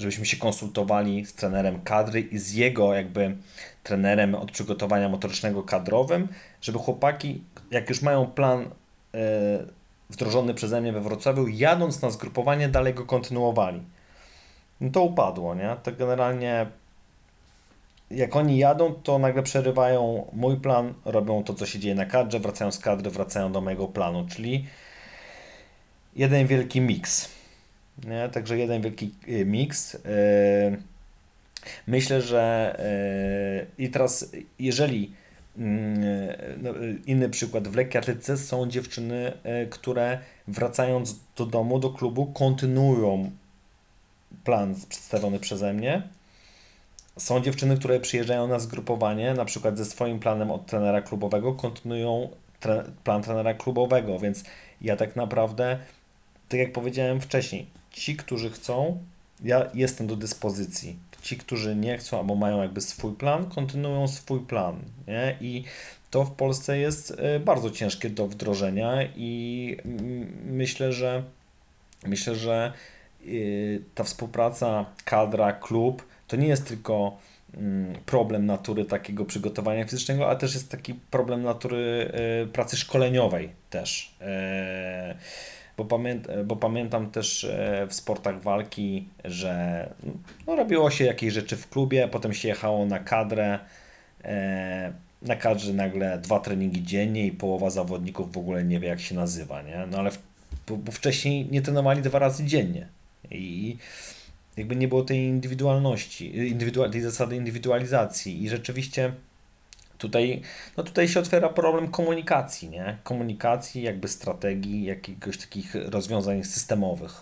żebyśmy się konsultowali z trenerem kadry i z jego jakby trenerem od przygotowania motorycznego kadrowym, żeby chłopaki, jak już mają plan wdrożony przeze mnie we Wrocławiu, jadąc na zgrupowanie, dalej go kontynuowali. No to upadło, nie? To generalnie jak oni jadą, to nagle przerywają mój plan, robią to, co się dzieje na kadrze, wracają z kadry, wracają do mojego planu, czyli jeden wielki miks. Nie? Także jeden wielki miks. Myślę, że i teraz, jeżeli inny przykład, w lekkoatletyce są dziewczyny, które wracając do domu, do klubu, kontynuują plan przedstawiony przeze mnie. Są dziewczyny, które przyjeżdżają na zgrupowanie, na przykład ze swoim planem od trenera klubowego, kontynuują plan trenera klubowego, więc ja tak naprawdę, tak jak powiedziałem wcześniej, ci, którzy chcą, ja jestem do dyspozycji. Ci, którzy nie chcą albo mają jakby swój plan, kontynuują swój plan, nie? I to w Polsce jest bardzo ciężkie do wdrożenia i myślę, że ta współpraca kadra-klub to nie jest tylko problem natury takiego przygotowania fizycznego, ale też jest taki problem natury pracy szkoleniowej też. Bo pamiętam też w sportach walki, że no, robiło się jakieś rzeczy w klubie, potem się jechało na kadrę, na kadrze nagle 2 treningi dziennie i połowa zawodników w ogóle nie wie, jak się nazywa, nie? No ale bo wcześniej nie trenowali 2 razy dziennie i jakby nie było tej tej zasady indywidualizacji i rzeczywiście Tutaj się otwiera problem komunikacji, nie? Komunikacji, jakby strategii, jakiegoś takich rozwiązań systemowych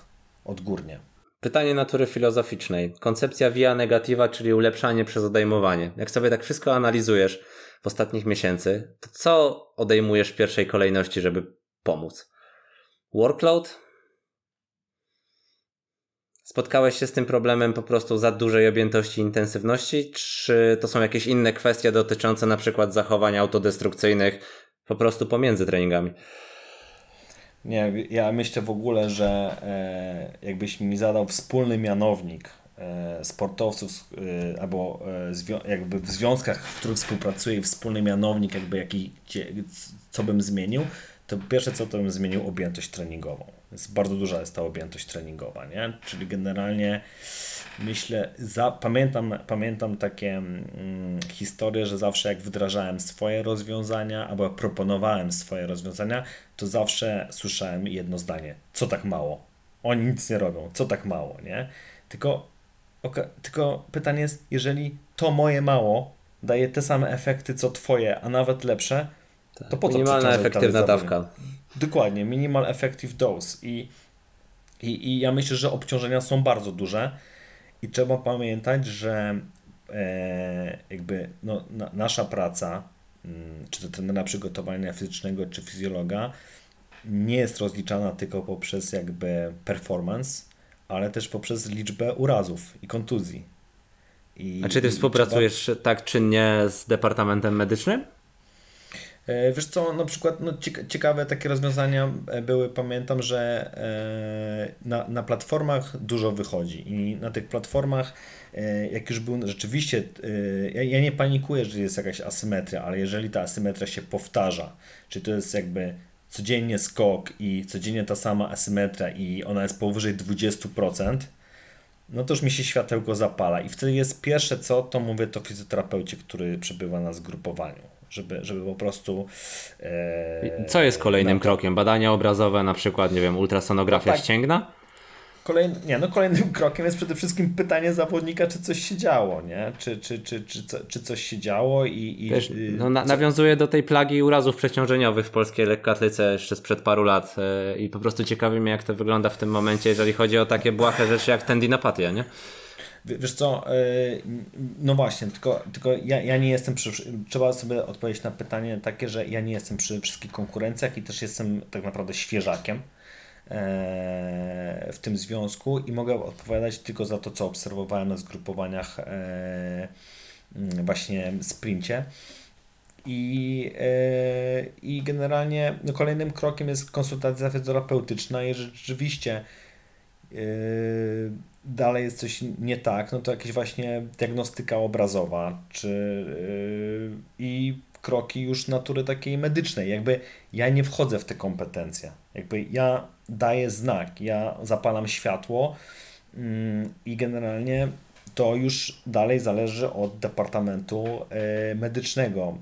odgórnie. Pytanie natury filozoficznej. Koncepcja via negativa, czyli ulepszanie przez odejmowanie. Jak sobie tak wszystko analizujesz, w ostatnich miesięcy, to co odejmujesz w pierwszej kolejności, żeby pomóc? Workload? Spotkałeś się z tym problemem po prostu za dużej objętości i intensywności? Czy to są jakieś inne kwestie dotyczące na przykład zachowań autodestrukcyjnych po prostu pomiędzy treningami? Nie, ja myślę w ogóle, że jakbyś mi zadał wspólny mianownik sportowców albo jakby w związkach, w których współpracuję, wspólny mianownik jakby jaki, co bym zmienił, to pierwsze co to bym zmienił objętość treningową. Jest bardzo duża jest ta objętość treningowa, nie? Czyli generalnie myślę, pamiętam takie historie, że zawsze jak wdrażałem swoje rozwiązania albo proponowałem swoje rozwiązania, to zawsze słyszałem jedno zdanie: co tak mało? Oni nic nie robią, co tak mało, nie? Tylko pytanie jest, jeżeli to moje mało daje te same efekty co twoje, a nawet lepsze, to po co? Minimalna efektywna dawka. Dokładnie, minimal effective dose. I ja myślę, że obciążenia są bardzo duże i trzeba pamiętać, że nasza praca, czy to trenera przygotowania fizycznego, czy fizjologa, nie jest rozliczana tylko poprzez jakby performance, ale też poprzez liczbę urazów i kontuzji. A czy ty współpracujesz tak czynnie z Departamentem Medycznym? Wiesz co, na przykład ciekawe takie rozwiązania były, pamiętam, że na platformach dużo wychodzi i na tych platformach, jak już był rzeczywiście, ja nie panikuję, że jest jakaś asymetria, ale jeżeli ta asymetria się powtarza, czyli to jest jakby codziennie skok i codziennie ta sama asymetria i ona jest powyżej 20%, no to już mi się światełko zapala i wtedy jest pierwsze co, to mówię to fizjoterapeucie, który przebywa na zgrupowaniu. Żeby po prostu... Co jest kolejnym krokiem? Badania obrazowe, na przykład, nie wiem, ultrasonografia ścięgna? Kolejnym krokiem jest przede wszystkim pytanie zawodnika, czy coś się działo, nie? Czy coś się działo i... Wiesz, nawiązuje do tej plagi urazów przeciążeniowych w polskiej lekkoatletyce jeszcze sprzed paru lat i po prostu ciekawi mnie, jak to wygląda w tym momencie, jeżeli chodzi o takie błahe rzeczy jak tendinopatia, nie? Wiesz co, no właśnie, tylko ja nie jestem trzeba sobie odpowiedzieć na pytanie takie, że ja nie jestem przy wszystkich konkurencjach i też jestem tak naprawdę świeżakiem w tym związku i mogę odpowiadać tylko za to, co obserwowałem na zgrupowaniach właśnie sprincie. I generalnie no kolejnym krokiem jest konsultacja terapeutyczna i rzeczywiście dalej jest coś nie tak, no to jakieś właśnie diagnostyka obrazowa, i kroki już natury takiej medycznej. Jakby ja nie wchodzę w te kompetencje. Jakby ja daję znak, ja zapalam światło i generalnie to już dalej zależy od departamentu medycznego.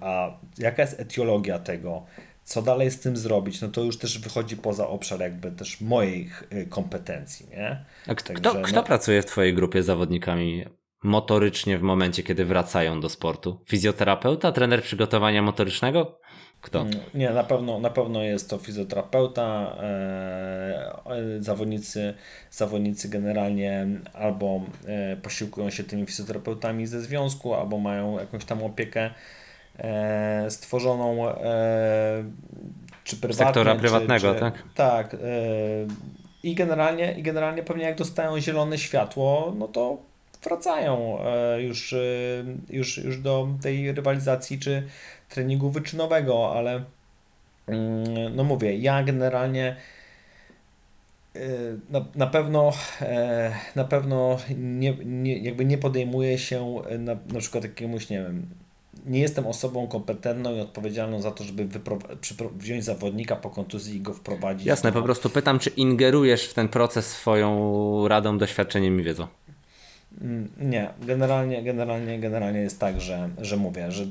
A jaka jest etiologia tego? Co dalej z tym zrobić, no to już też wychodzi poza obszar jakby też moich kompetencji, nie? A kto pracuje w twojej grupie z zawodnikami motorycznie w momencie, kiedy wracają do sportu? Fizjoterapeuta? Trener przygotowania motorycznego? Kto? Nie, na pewno jest to fizjoterapeuta, zawodnicy generalnie albo posiłkują się tymi fizjoterapeutami ze związku, albo mają jakąś tam opiekę stworzoną czy prywatnie, sektora prywatnego, tak? Tak. I generalnie pewnie jak dostają zielone światło, no to wracają już do tej rywalizacji czy treningu wyczynowego, ale no mówię, ja generalnie na pewno nie podejmuję się na przykład jakiemuś, nie wiem, nie jestem osobą kompetentną i odpowiedzialną za to, żeby wziąć zawodnika po kontuzji i go wprowadzić. Jasne, po prostu pytam, czy ingerujesz w ten proces swoją radą, doświadczeniem i wiedzą? Nie, generalnie jest tak, że mówię, że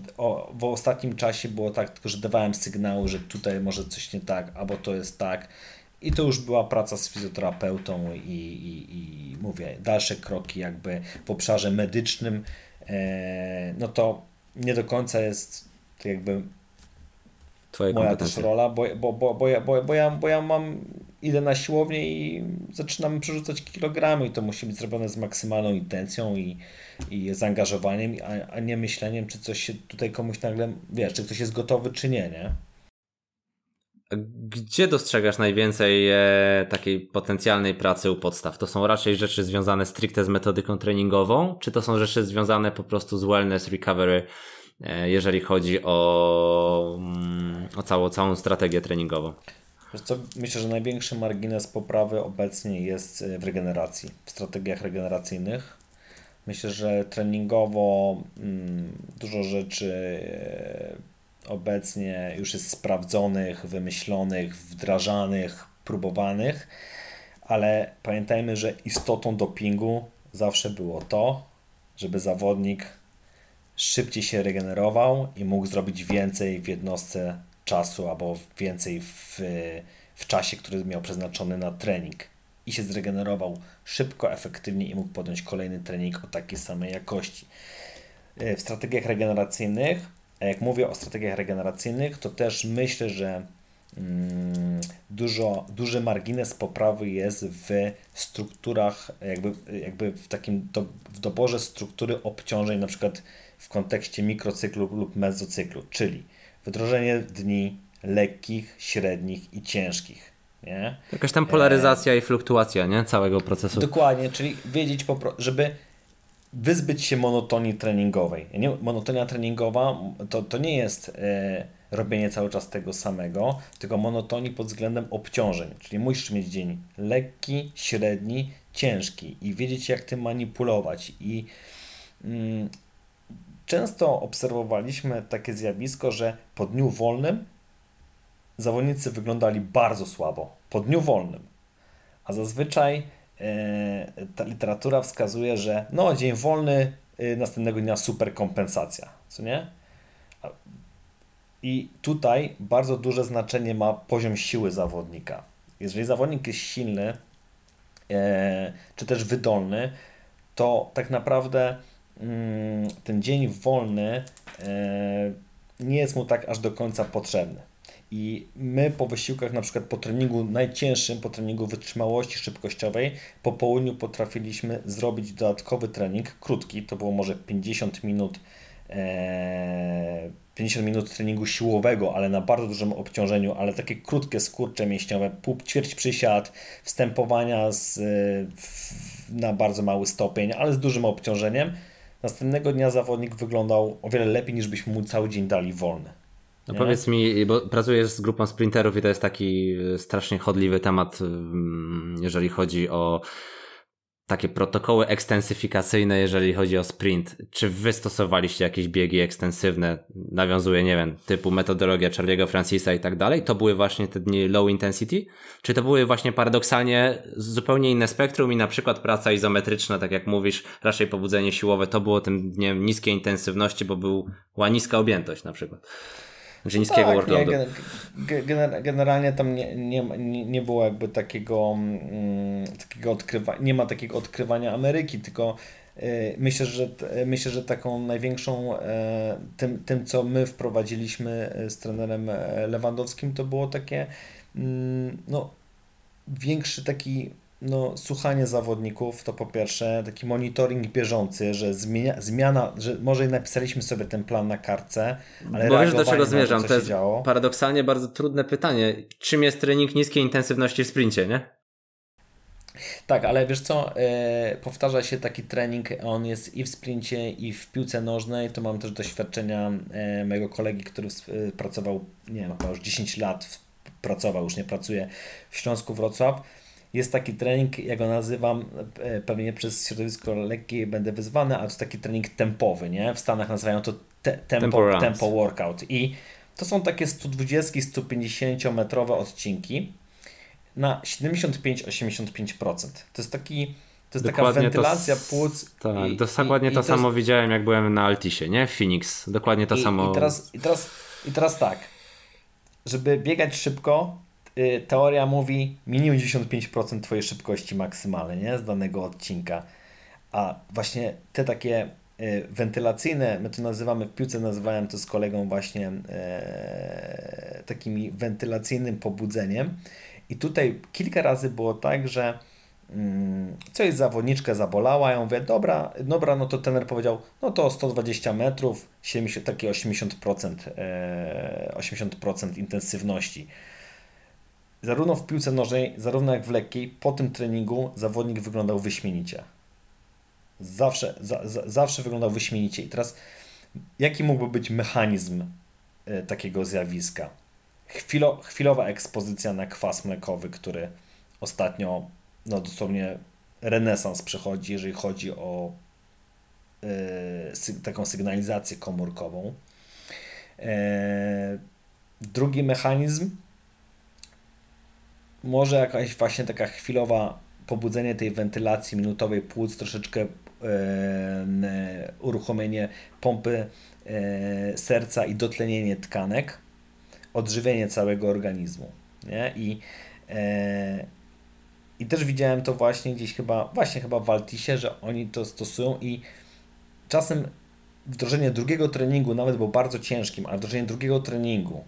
w ostatnim czasie było tak, tylko że dawałem sygnały, że tutaj może coś nie tak, albo to jest tak. I to już była praca z fizjoterapeutą i mówię, dalsze kroki jakby w obszarze medycznym, no to nie do końca jest jakby moja też rola, bo ja mam idę na siłownię i zaczynam przerzucać kilogramy i to musi być zrobione z maksymalną intencją i zaangażowaniem, a nie myśleniem, czy coś się tutaj komuś nagle, wiesz, czy ktoś jest gotowy, czy nie, nie? Gdzie dostrzegasz najwięcej takiej potencjalnej pracy u podstaw? To są raczej rzeczy związane stricte z metodyką treningową, czy to są rzeczy związane po prostu z wellness, recovery, jeżeli chodzi o całą strategię treningową? Wiesz co, myślę, że największy margines poprawy obecnie jest w regeneracji, w strategiach regeneracyjnych. Myślę, że treningowo dużo rzeczy obecnie już jest sprawdzonych, wymyślonych, wdrażanych, próbowanych, ale pamiętajmy, że istotą dopingu zawsze było to, żeby zawodnik szybciej się regenerował i mógł zrobić więcej w jednostce czasu albo więcej w czasie, który miał przeznaczony na trening i się zregenerował szybko, efektywnie i mógł podjąć kolejny trening o takiej samej jakości. W strategiach regeneracyjnych, a jak mówię o strategiach regeneracyjnych, to też myślę, że duży margines poprawy jest w strukturach, jakby w takim w doborze struktury obciążeń, na przykład w kontekście mikrocyklu lub mezocyklu, czyli wdrożenie dni lekkich, średnich i ciężkich. Nie? Jakaś tam polaryzacja i fluktuacja, nie? Całego procesu. Dokładnie, czyli wiedzieć, żeby wyzbyć się monotonii treningowej. Monotonia treningowa to nie jest robienie cały czas tego samego, tylko monotonii pod względem obciążeń. Czyli musisz mieć dzień lekki, średni, ciężki i wiedzieć, jak tym manipulować. I często obserwowaliśmy takie zjawisko, że po dniu wolnym zawodnicy wyglądali bardzo słabo. Po dniu wolnym. A zazwyczaj ta literatura wskazuje, że dzień wolny, następnego dnia super kompensacja, co nie? I tutaj bardzo duże znaczenie ma poziom siły zawodnika. Jeżeli zawodnik jest silny, czy też wydolny, to tak naprawdę ten dzień wolny nie jest mu tak aż do końca potrzebny. I my po wysiłkach, na przykład po treningu najcięższym, po treningu wytrzymałości szybkościowej, po południu potrafiliśmy zrobić dodatkowy trening, krótki, to było może 50 minut treningu siłowego, ale na bardzo dużym obciążeniu, ale takie krótkie skurcze mięśniowe, ćwierć przysiad, wstępowania na bardzo mały stopień, ale z dużym obciążeniem. Następnego dnia zawodnik wyglądał o wiele lepiej, niż byśmy mu cały dzień dali wolny. No powiedz mi, bo pracujesz z grupą sprinterów i to jest taki strasznie chodliwy temat, jeżeli chodzi o takie protokoły ekstensyfikacyjne, jeżeli chodzi o sprint. Czy wy stosowaliście jakieś biegi ekstensywne, nawiązuje, nie wiem, typu metodologia Charlie'ego Francisa i tak dalej? To były właśnie te dni low intensity? Czy to były właśnie paradoksalnie zupełnie inne spektrum i na przykład praca izometryczna, tak jak mówisz, raczej pobudzenie siłowe, to było tym dniem niskiej intensywności, bo była niska objętość na przykład? Znaczy niskiego workloadu. Generalnie tam nie było jakby takiego odkrywania, nie ma takiego odkrywania Ameryki, tylko myślę, że taką największą tym, co my wprowadziliśmy z trenerem Lewandowskim, to było takie większy taki słuchanie zawodników, to po pierwsze taki monitoring bieżący, że zmiana, że może napisaliśmy sobie ten plan na kartce, ale bo wiesz, do czego zmierzam, to jest działo. Paradoksalnie bardzo trudne pytanie, czym jest trening niskiej intensywności w sprincie, nie? Tak, ale wiesz co, powtarza się taki trening, on jest i w sprincie, i w piłce nożnej, to mam też doświadczenia mojego kolegi, który pracował, nie wiem, chyba już 10 lat pracował, już nie pracuje w Śląsku Wrocław. Jest taki trening, ja go nazywam, pewnie przez środowisko lekkie będę wyzwany, ale to taki trening tempowy, nie? W Stanach nazywają to tempo workout. I to są takie 120-150 metrowe odcinki na 75-85%. To jest taka wentylacja płuc. Tak, dokładnie to samo widziałem, jak byłem na Altisie, nie? Phoenix, dokładnie to samo. I teraz tak, żeby biegać szybko, teoria mówi minimum 95% twojej szybkości maksymalnej, nie? Z danego odcinka, a właśnie te takie wentylacyjne, my to nazywamy w piłce, nazywałem to z kolegą właśnie takim wentylacyjnym pobudzeniem I tutaj kilka razy było tak, że coś zawodniczkę zabolała, ja mówię, dobra, no to trener powiedział, no to 120 metrów, 70, takie 80% intensywności. Zarówno w piłce nożnej, zarówno jak w lekkiej, po tym treningu zawodnik wyglądał wyśmienicie. Zawsze wyglądał wyśmienicie. I teraz jaki mógłby być mechanizm takiego zjawiska? Chwilowa ekspozycja na kwas mlekowy, który ostatnio dosłownie renesans przechodzi, jeżeli chodzi o taką sygnalizację komórkową. Drugi mechanizm, może jakaś właśnie taka chwilowa pobudzenie tej wentylacji minutowej płuc, troszeczkę uruchomienie pompy serca i dotlenienie tkanek, odżywienie całego organizmu, nie? I też widziałem to właśnie gdzieś chyba w Altisie, że oni to stosują i czasem wdrożenie drugiego treningu, nawet było bardzo ciężkim, ale wdrożenie drugiego treningu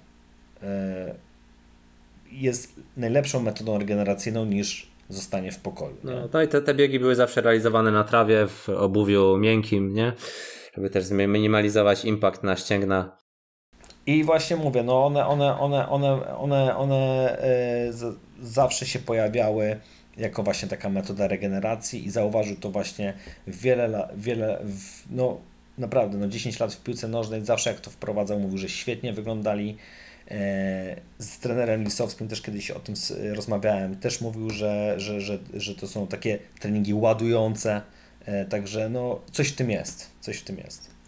jest najlepszą metodą regeneracyjną niż zostanie w pokoju. No i te biegi były zawsze realizowane na trawie, w obuwiu miękkim, nie? Żeby też zminimalizować impact na ścięgna. I właśnie mówię, no one zawsze się pojawiały jako właśnie taka metoda regeneracji i zauważył to właśnie naprawdę 10 lat w piłce nożnej, zawsze jak to wprowadzał, mówił, że świetnie wyglądali. Z trenerem Lisowskim też kiedyś o tym rozmawiałem, też mówił, że to są takie treningi ładujące, także coś w tym jest.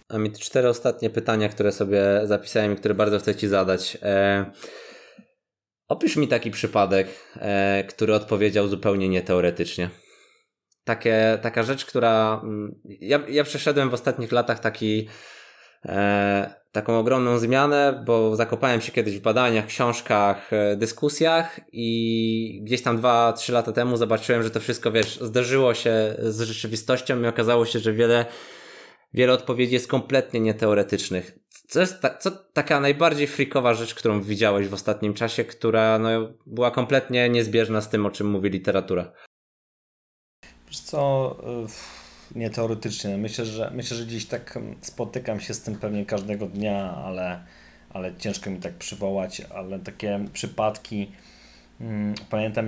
Amit, 4 ostatnie pytania, które sobie zapisałem i które bardzo chcę Ci zadać. Opisz mi taki przypadek, który odpowiedział zupełnie nieteoretycznie. Taka rzecz, która... Ja przeszedłem w ostatnich latach taką ogromną zmianę, bo zakopałem się kiedyś w badaniach, książkach, dyskusjach i gdzieś tam 2-3 lata temu zobaczyłem, że to wszystko, zderzyło się z rzeczywistością i okazało się, że wiele odpowiedzi jest kompletnie nieteoretycznych. Co taka najbardziej freakowa rzecz, którą widziałeś w ostatnim czasie, która była kompletnie niezbieżna z tym, o czym mówi literatura? Wiesz co, nieteoretycznie. Myślę, że gdzieś tak spotykam się z tym pewnie każdego dnia, ale ciężko mi tak przywołać, ale takie przypadki. Pamiętam,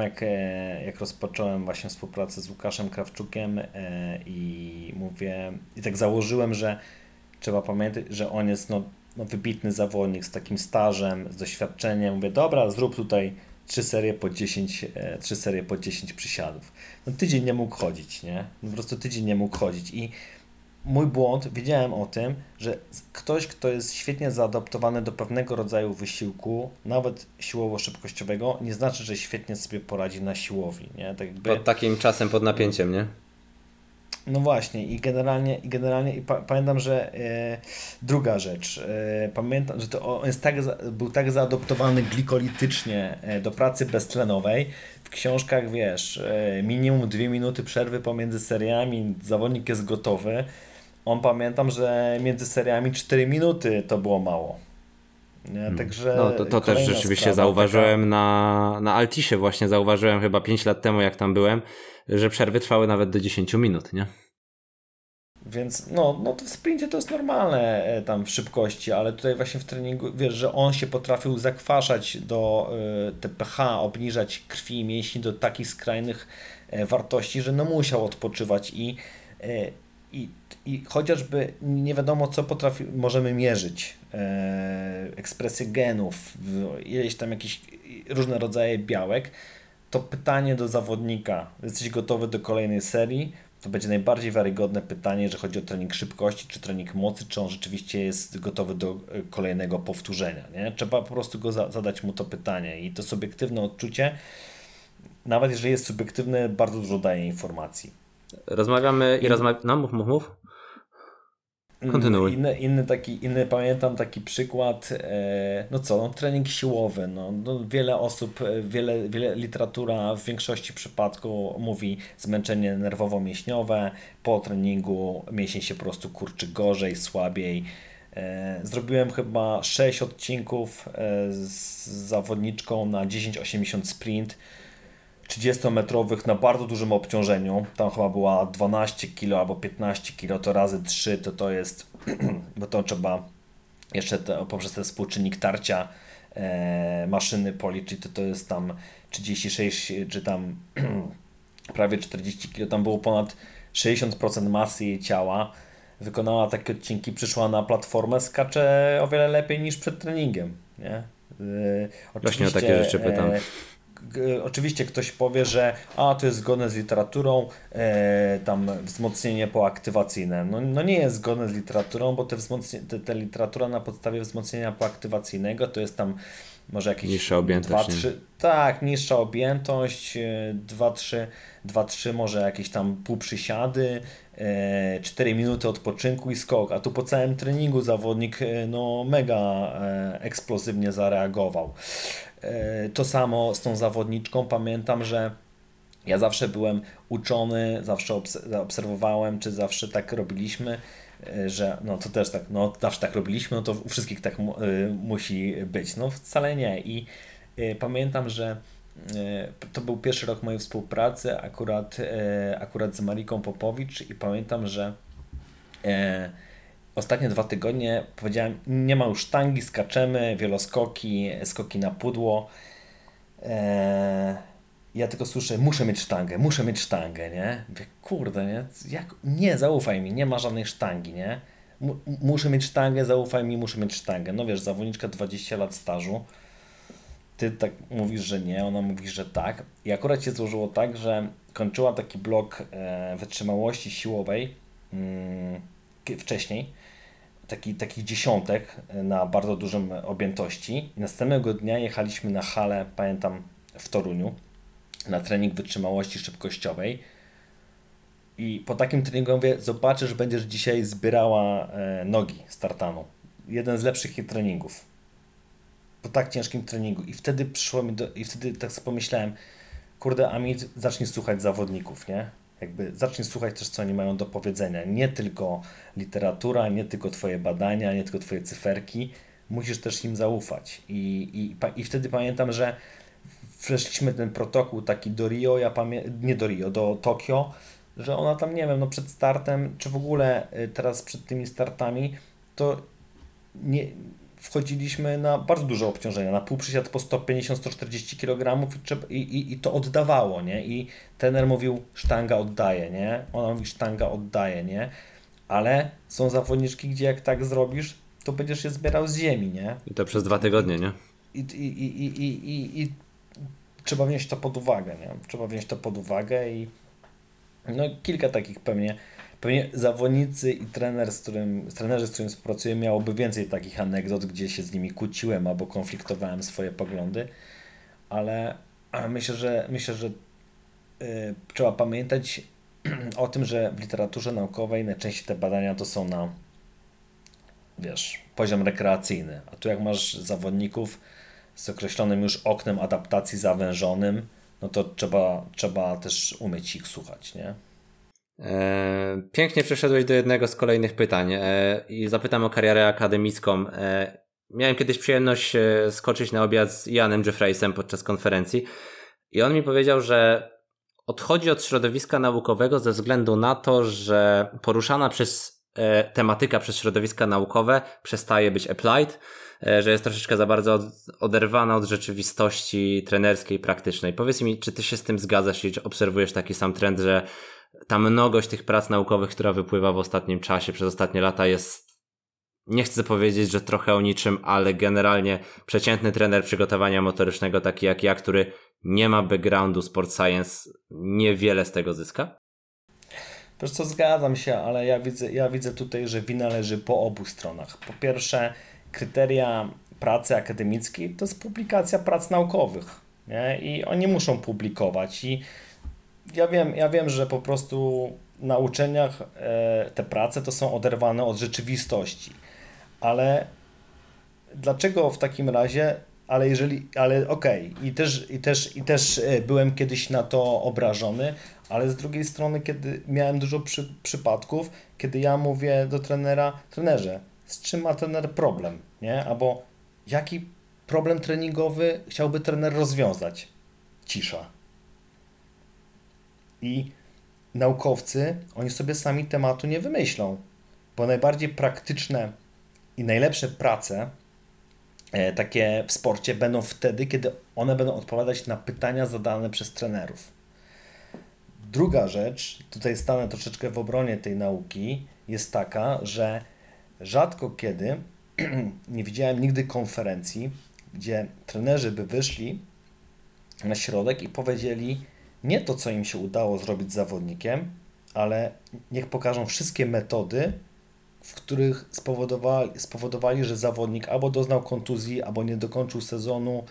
jak rozpocząłem właśnie współpracę z Łukaszem Krawczukiem i mówię, i tak założyłem, że trzeba pamiętać, że on jest wybitny zawodnik z takim stażem, z doświadczeniem. Mówię, dobra, zrób tutaj 3 serie po 10 przysiadów. Tydzień nie mógł chodzić, nie? Po prostu tydzień nie mógł chodzić i mój błąd, wiedziałem o tym, że ktoś, kto jest świetnie zaadaptowany do pewnego rodzaju wysiłku, nawet siłowo-szybkościowego, nie znaczy, że świetnie sobie poradzi na siłowni, nie? Tak jakby... Pod takim czasem, pod napięciem, nie? No właśnie i generalnie pamiętam, że druga rzecz, pamiętam, że to on jest był tak zaadoptowany glikolitycznie do pracy beztlenowej, w książkach minimum 2 minuty przerwy pomiędzy seriami, zawodnik jest gotowy, on pamiętam, że między seriami 4 minuty to było mało. Także to też rzeczywiście sprawa, zauważyłem taka... na Altisie właśnie, zauważyłem chyba 5 lat temu, jak tam byłem, że przerwy trwały nawet do 10 minut, nie? Więc to w sprincie to jest normalne tam w szybkości, ale tutaj właśnie w treningu, że on się potrafił zakwaszać do TPH, obniżać krwi i mięśni do takich skrajnych wartości, że musiał odpoczywać i chociażby nie wiadomo, co możemy mierzyć, ekspresję genów, ileś tam jakieś różne rodzaje białek, to pytanie do zawodnika, jesteś gotowy do kolejnej serii, to będzie najbardziej wiarygodne pytanie, jeżeli chodzi o trening szybkości, czy trening mocy, czy on rzeczywiście jest gotowy do kolejnego powtórzenia, nie? Trzeba po prostu zadać mu to pytanie i to subiektywne odczucie, nawet jeżeli jest subiektywne, bardzo dużo daje informacji. Mów. Kontynuuj. Inny pamiętam taki przykład, trening siłowy. Wiele osób, wiele literatura w większości przypadków mówi zmęczenie nerwowo-mięśniowe, po treningu mięsień się po prostu kurczy gorzej, słabiej. Zrobiłem chyba 6 odcinków z zawodniczką na 10-80 sprint 30-metrowych na bardzo dużym obciążeniu. Tam chyba była 12 kg albo 15 kg, to razy 3 to jest, bo to trzeba jeszcze poprzez ten współczynnik tarcia maszyny policzyć, to jest tam 36 czy tam prawie 40 kg, tam było ponad 60% masy jej ciała. Wykonała takie odcinki, przyszła na platformę, skacze o wiele lepiej niż przed treningiem. Nie? Właśnie o takie rzeczy pytam. Oczywiście ktoś powie, że to jest zgodne z literaturą, tam wzmocnienie poaktywacyjne. No nie jest zgodne z literaturą, bo te literatura na podstawie wzmocnienia poaktywacyjnego to jest tam może jakieś... Niższa objętość. 2-3, tak, niższa objętość, 2-3 może jakieś tam półprzysiady, 4 minuty odpoczynku i skok, a tu po całym treningu zawodnik mega eksplozywnie zareagował. To samo z tą zawodniczką, pamiętam, że ja zawsze byłem uczony, zawsze obserwowałem, czy zawsze tak robiliśmy, że to też tak, zawsze tak robiliśmy, to u wszystkich tak musi być, wcale nie. I pamiętam, że to był pierwszy rok mojej współpracy akurat z Mariką Popowicz i pamiętam, że ostatnie 2 tygodnie powiedziałem, nie ma już sztangi, skaczemy, wieloskoki, skoki na pudło. Ja tylko słyszę, muszę mieć sztangę, nie? Mówię, kurde, nie? Nie, zaufaj mi, nie ma żadnej sztangi, nie? Muszę mieć sztangę, zaufaj mi, muszę mieć sztangę. Wiesz, zawodniczka 20 lat stażu, ty tak mówisz, że nie, ona mówi, że tak. I akurat się złożyło tak, że kończyła taki blok wytrzymałości siłowej wcześniej, taki dziesiątek na bardzo dużym objętości. I następnego dnia jechaliśmy na halę, pamiętam, w Toruniu, na trening wytrzymałości szybkościowej. I po takim treningu mówię, zobaczysz, będziesz dzisiaj zbierała nogi z tartanu. Jeden z lepszych jej treningów. Po tak ciężkim treningu. I wtedy wtedy tak sobie pomyślałem, kurde, Amit, zacznij słuchać zawodników, nie? Zacznij słuchać też, co oni mają do powiedzenia. Nie tylko literatura, nie tylko twoje badania, nie tylko twoje cyferki. Musisz też im zaufać. I wtedy pamiętam, że przeszliśmy ten protokół taki do Rio, do Tokio, że ona tam, nie wiem, przed startem, czy w ogóle teraz przed tymi startami, to wchodziliśmy na bardzo duże obciążenia, na półprzysiad po 150-140 kg i to oddawało, nie? I trener mówił, sztanga oddaje, nie? Ona mówi, sztanga oddaje, nie? Ale są zawodniczki, gdzie jak tak zrobisz, to będziesz je zbierał z ziemi, nie? I to przez 2 tygodnie, nie? I trzeba wziąć to pod uwagę, nie? Trzeba wziąć to pod uwagę i kilka takich pewnie zawodnicy i trenerzy, z którym współpracuję, miałoby więcej takich anegdot, gdzie się z nimi kłóciłem albo konfliktowałem swoje poglądy, ale myślę, że trzeba pamiętać o tym, że w literaturze naukowej najczęściej te badania to są na poziom rekreacyjny, a tu jak masz zawodników z określonym już oknem adaptacji zawężonym, to trzeba też umieć ich słuchać, nie? Pięknie przeszedłeś do jednego z kolejnych pytań i zapytam o karierę akademicką. Miałem kiedyś przyjemność skoczyć na obiad z Ianem Jeffreysem podczas konferencji i on mi powiedział, że odchodzi od środowiska naukowego ze względu na to, że poruszana przez tematyka przez środowiska naukowe przestaje być applied, że jest troszeczkę za bardzo oderwana od rzeczywistości trenerskiej, praktycznej. Powiedz mi, czy ty się z tym zgadzasz i czy obserwujesz taki sam trend, że ta mnogość tych prac naukowych, która wypływa w ostatnim czasie, przez ostatnie lata jest, nie chcę powiedzieć, że trochę o niczym, ale generalnie przeciętny trener przygotowania motorycznego, taki jak ja, który nie ma backgroundu sport science, niewiele z tego zyska? Wiesz co, zgadzam się, ale ja widzę tutaj, że wina leży po obu stronach. Po pierwsze, kryteria pracy akademickiej to jest publikacja prac naukowych, nie? I oni muszą publikować i ja wiem, że po prostu na uczelniach te prace to są oderwane od rzeczywistości, ale dlaczego w takim razie, też byłem kiedyś na to obrażony, ale z drugiej strony, kiedy miałem dużo przypadków, kiedy ja mówię do trenera, trenerze, z czym ma trener problem, nie? Albo jaki problem treningowy chciałby trener rozwiązać? Cisza. I naukowcy, oni sobie sami tematu nie wymyślą, bo najbardziej praktyczne i najlepsze prace takie w sporcie będą wtedy, kiedy one będą odpowiadać na pytania zadane przez trenerów. Druga rzecz, tutaj stanę troszeczkę w obronie tej nauki, jest taka, że rzadko kiedy, nie widziałem nigdy konferencji, gdzie trenerzy by wyszli na środek i powiedzieli nie to, co im się udało zrobić z zawodnikiem, ale niech pokażą wszystkie metody, w których spowodowali, że zawodnik albo doznał kontuzji, albo nie dokończył sezonu,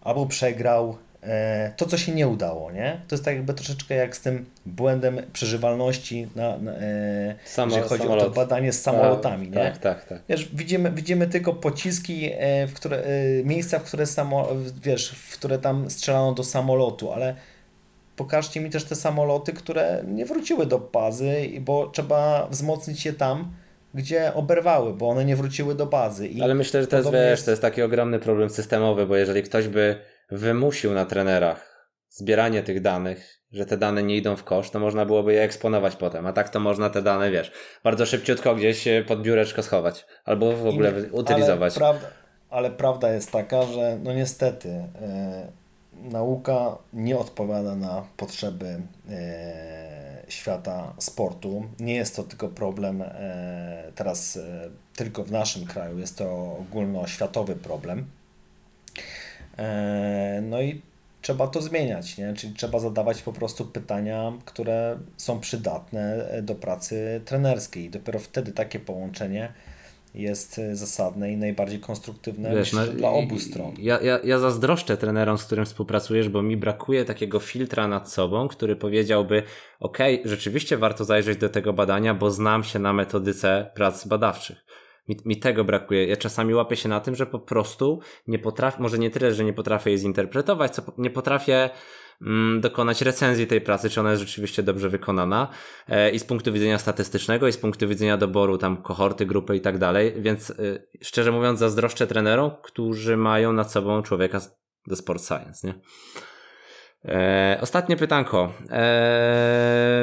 albo przegrał. To, co się nie udało, nie? To jest tak jakby troszeczkę jak z tym błędem przeżywalności, jeżeli chodzi o to badanie z samolotami, nie? Tak. Wiesz, widzimy tylko pociski, w które tam strzelano do samolotu, ale pokażcie mi też te samoloty, które nie wróciły do bazy, bo trzeba wzmocnić je tam, gdzie oberwały, bo one nie wróciły do bazy. I ale myślę, że to jest taki ogromny problem systemowy, bo jeżeli ktoś by wymusił na trenerach zbieranie tych danych, że te dane nie idą w kosz, to można byłoby je eksponować potem, a tak to można te dane, wiesz, bardzo szybciutko gdzieś pod biureczko schować albo w ogóle utylizować. Ale prawda jest taka, że no niestety nauka nie odpowiada na potrzeby świata sportu. Nie jest to tylko problem teraz tylko w naszym kraju, jest to ogólnoświatowy problem. No i trzeba to zmieniać, nie? Czyli trzeba zadawać po prostu pytania, które są przydatne do pracy trenerskiej. Dopiero wtedy takie połączenie jest zasadne i najbardziej konstruktywne, wiesz, myślę, dla obu stron. Ja zazdroszczę trenerom, z którym współpracujesz, bo mi brakuje takiego filtra nad sobą, który powiedziałby, okej, rzeczywiście warto zajrzeć do tego badania, bo znam się na metodyce prac badawczych. Mi tego brakuje. Ja czasami łapię się na tym, że po prostu nie potrafię, może nie tyle, że nie potrafię je zinterpretować, co nie potrafię dokonać recenzji tej pracy, czy ona jest rzeczywiście dobrze wykonana i z punktu widzenia statystycznego, i z punktu widzenia doboru tam kohorty, grupy i tak dalej, więc szczerze mówiąc zazdroszczę trenerom, którzy mają nad sobą człowieka do sport science, nie? Ostatnie pytanko.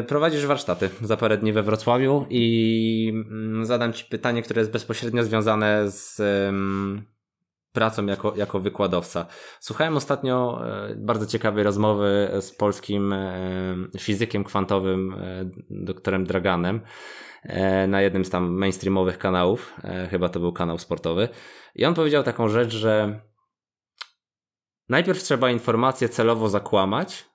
Prowadzisz warsztaty za parę dni we Wrocławiu i zadam Ci pytanie, które jest bezpośrednio związane z pracą jako wykładowca. Słuchałem ostatnio bardzo ciekawej rozmowy z polskim fizykiem kwantowym doktorem Draganem na jednym z tam mainstreamowych kanałów, chyba to był kanał sportowy, i on powiedział taką rzecz, że najpierw trzeba informację celowo zakłamać,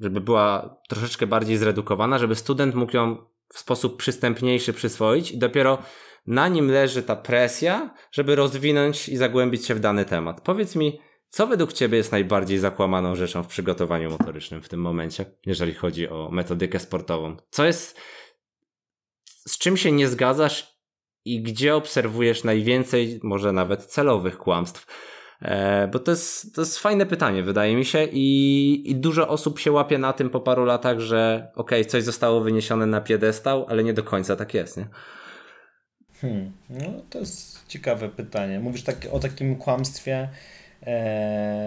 żeby była troszeczkę bardziej zredukowana, żeby student mógł ją w sposób przystępniejszy przyswoić i dopiero na nim leży ta presja, żeby rozwinąć i zagłębić się w dany temat. Powiedz mi, co według Ciebie jest najbardziej zakłamaną rzeczą w przygotowaniu motorycznym w tym momencie, jeżeli chodzi o metodykę sportową? Co jest, z czym się nie zgadzasz i gdzie obserwujesz najwięcej, może nawet celowych kłamstw? Bo to jest fajne pytanie, wydaje mi się, i dużo osób się łapie na tym po paru latach, że okej, coś zostało wyniesione na piedestał, ale nie do końca tak jest, nie? No to jest ciekawe pytanie. Mówisz o takim kłamstwie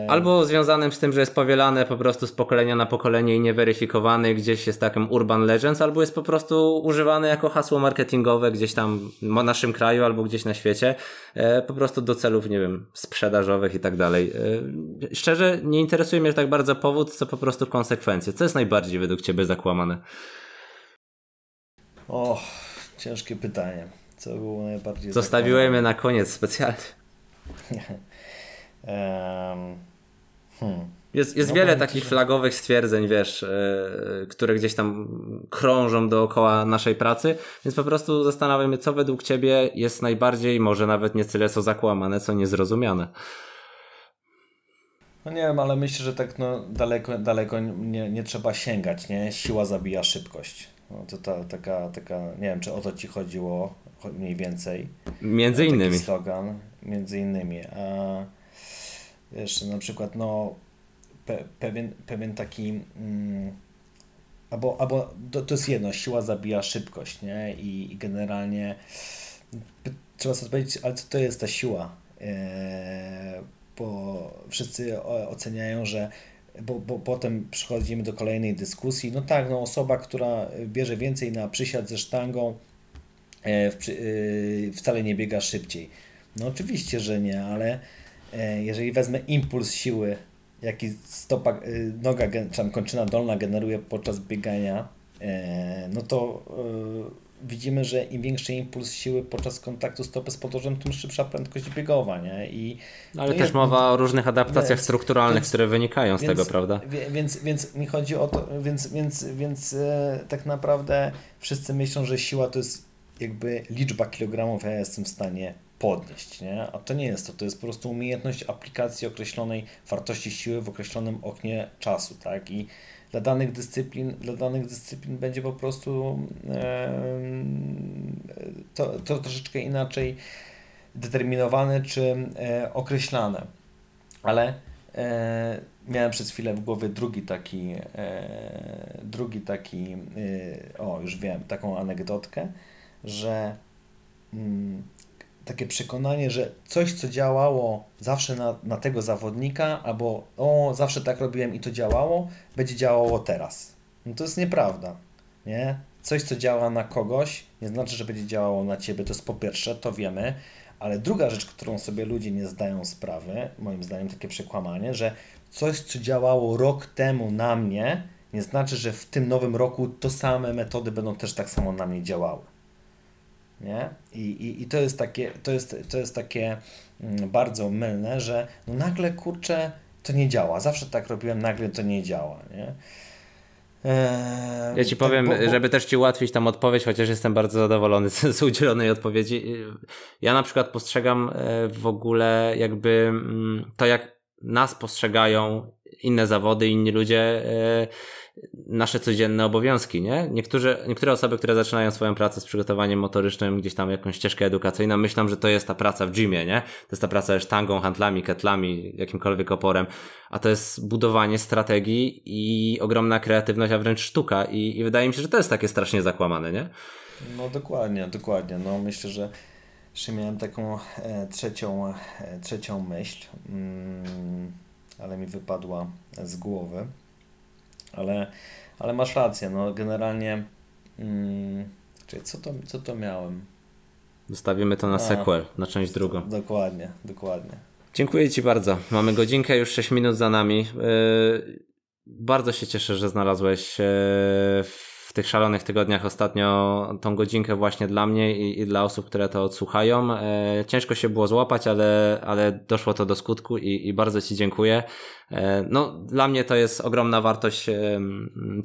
albo związanym z tym, że jest powielane po prostu z pokolenia na pokolenie i nieweryfikowany, gdzieś jest takim urban legends, albo jest po prostu używany jako hasło marketingowe gdzieś tam w naszym kraju albo gdzieś na świecie, po prostu do celów, nie wiem, sprzedażowych i tak dalej. Szczerze, nie interesuje mnie tak bardzo powód, co po prostu konsekwencje. Co jest najbardziej według Ciebie zakłamane? Ciężkie pytanie. Co było najbardziej Zostawiłem je na koniec specjalnie. Jest wiele takich flagowych stwierdzeń, wiesz, które gdzieś tam krążą dookoła naszej pracy, więc po prostu zastanawiam się, co według Ciebie jest najbardziej, może nawet nie tyle co zakłamane, co niezrozumiane. No nie wiem, ale myślę, że tak daleko nie trzeba sięgać, nie? Siła zabija szybkość. No to taka, nie wiem, czy o to Ci chodziło mniej więcej. Między innymi. Taki slogan, między innymi. A wiesz, na przykład pewien taki albo to jest jedno, siła zabija szybkość, nie? I generalnie Trzeba sobie odpowiedzieć, ale co to jest ta siła? Bo wszyscy oceniają, że bo potem przychodzimy do kolejnej dyskusji. No tak, no osoba, która bierze więcej na przysiad ze sztangą, wcale nie biega szybciej. No oczywiście, że nie, ale jeżeli wezmę impuls siły, jaki stopa, noga, kończyna dolna generuje podczas biegania, no to widzimy, że im większy impuls siły podczas kontaktu stopy z podłożem, tym szybsza prędkość biegowa, nie? Ale też mowa o różnych adaptacjach strukturalnych, które wynikają z tego, prawda? Więc mi chodzi o to, więc tak naprawdę wszyscy myślą, że siła to jest jakby liczba kilogramów, ja jestem w stanie podnieść, nie? A to nie jest to. To jest po prostu umiejętność aplikacji określonej wartości siły w określonym oknie czasu, tak? I dla danych dyscyplin będzie po prostu to troszeczkę inaczej determinowane czy określane. Ale miałem przez chwilę w głowie już wiem, taką anegdotkę, że takie przekonanie, że coś, co działało zawsze na tego zawodnika, albo zawsze tak robiłem i to działało, będzie działało teraz. No to jest nieprawda, nie? Coś, co działa na kogoś, nie znaczy, że będzie działało na ciebie. To jest po pierwsze, to wiemy, ale druga rzecz, którą sobie ludzie nie zdają sprawy, moim zdaniem takie przekłamanie, że coś, co działało rok temu na mnie, nie znaczy, że w tym nowym roku to same metody będą też tak samo na mnie działały. Nie? I to jest takie, to jest takie bardzo mylne, że no nagle kurczę to nie działa, zawsze tak robiłem, nagle to nie działa, nie? Ja ci powiem, tak, żeby też ci ułatwić tam odpowiedź, chociaż jestem bardzo zadowolony z udzielonej odpowiedzi. Ja na przykład postrzegam w ogóle jakby to, jak nas postrzegają inne zawody, inni ludzie, nasze codzienne obowiązki, nie? Niektóre osoby, które zaczynają swoją pracę z przygotowaniem motorycznym, gdzieś tam jakąś ścieżkę edukacyjną, myślą, że to jest ta praca w gymie, nie? To jest ta praca sztangą, handlami, ketlami, jakimkolwiek oporem, a to jest budowanie strategii i ogromna kreatywność, a wręcz sztuka i wydaje mi się, że to jest takie strasznie zakłamane, nie? No dokładnie. No myślę, że jeszcze miałem taką trzecią myśl, ale mi wypadła z głowy. Ale masz rację, no generalnie czyli co to miałem? Zostawimy to na sequel, na część drugą. Dokładnie. Dziękuję Ci bardzo. Mamy godzinkę, już 6 minut za nami. Bardzo się cieszę, że znalazłeś w tych szalonych tygodniach ostatnio tą godzinkę właśnie dla mnie i dla osób, które to odsłuchają. Ciężko się było złapać, ale doszło to do skutku i bardzo Ci dziękuję. No, dla mnie to jest ogromna wartość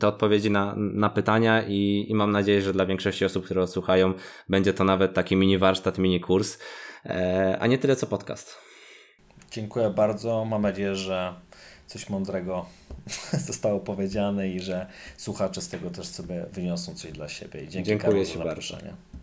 te odpowiedzi na pytania i mam nadzieję, że dla większości osób, które odsłuchają, będzie to nawet taki mini warsztat, mini kurs, a nie tyle co podcast. Dziękuję bardzo. Mam nadzieję, że coś mądrego zostało powiedziane i że słuchacze z tego też sobie wyniosą coś dla siebie. Dziękuję Ci bardzo.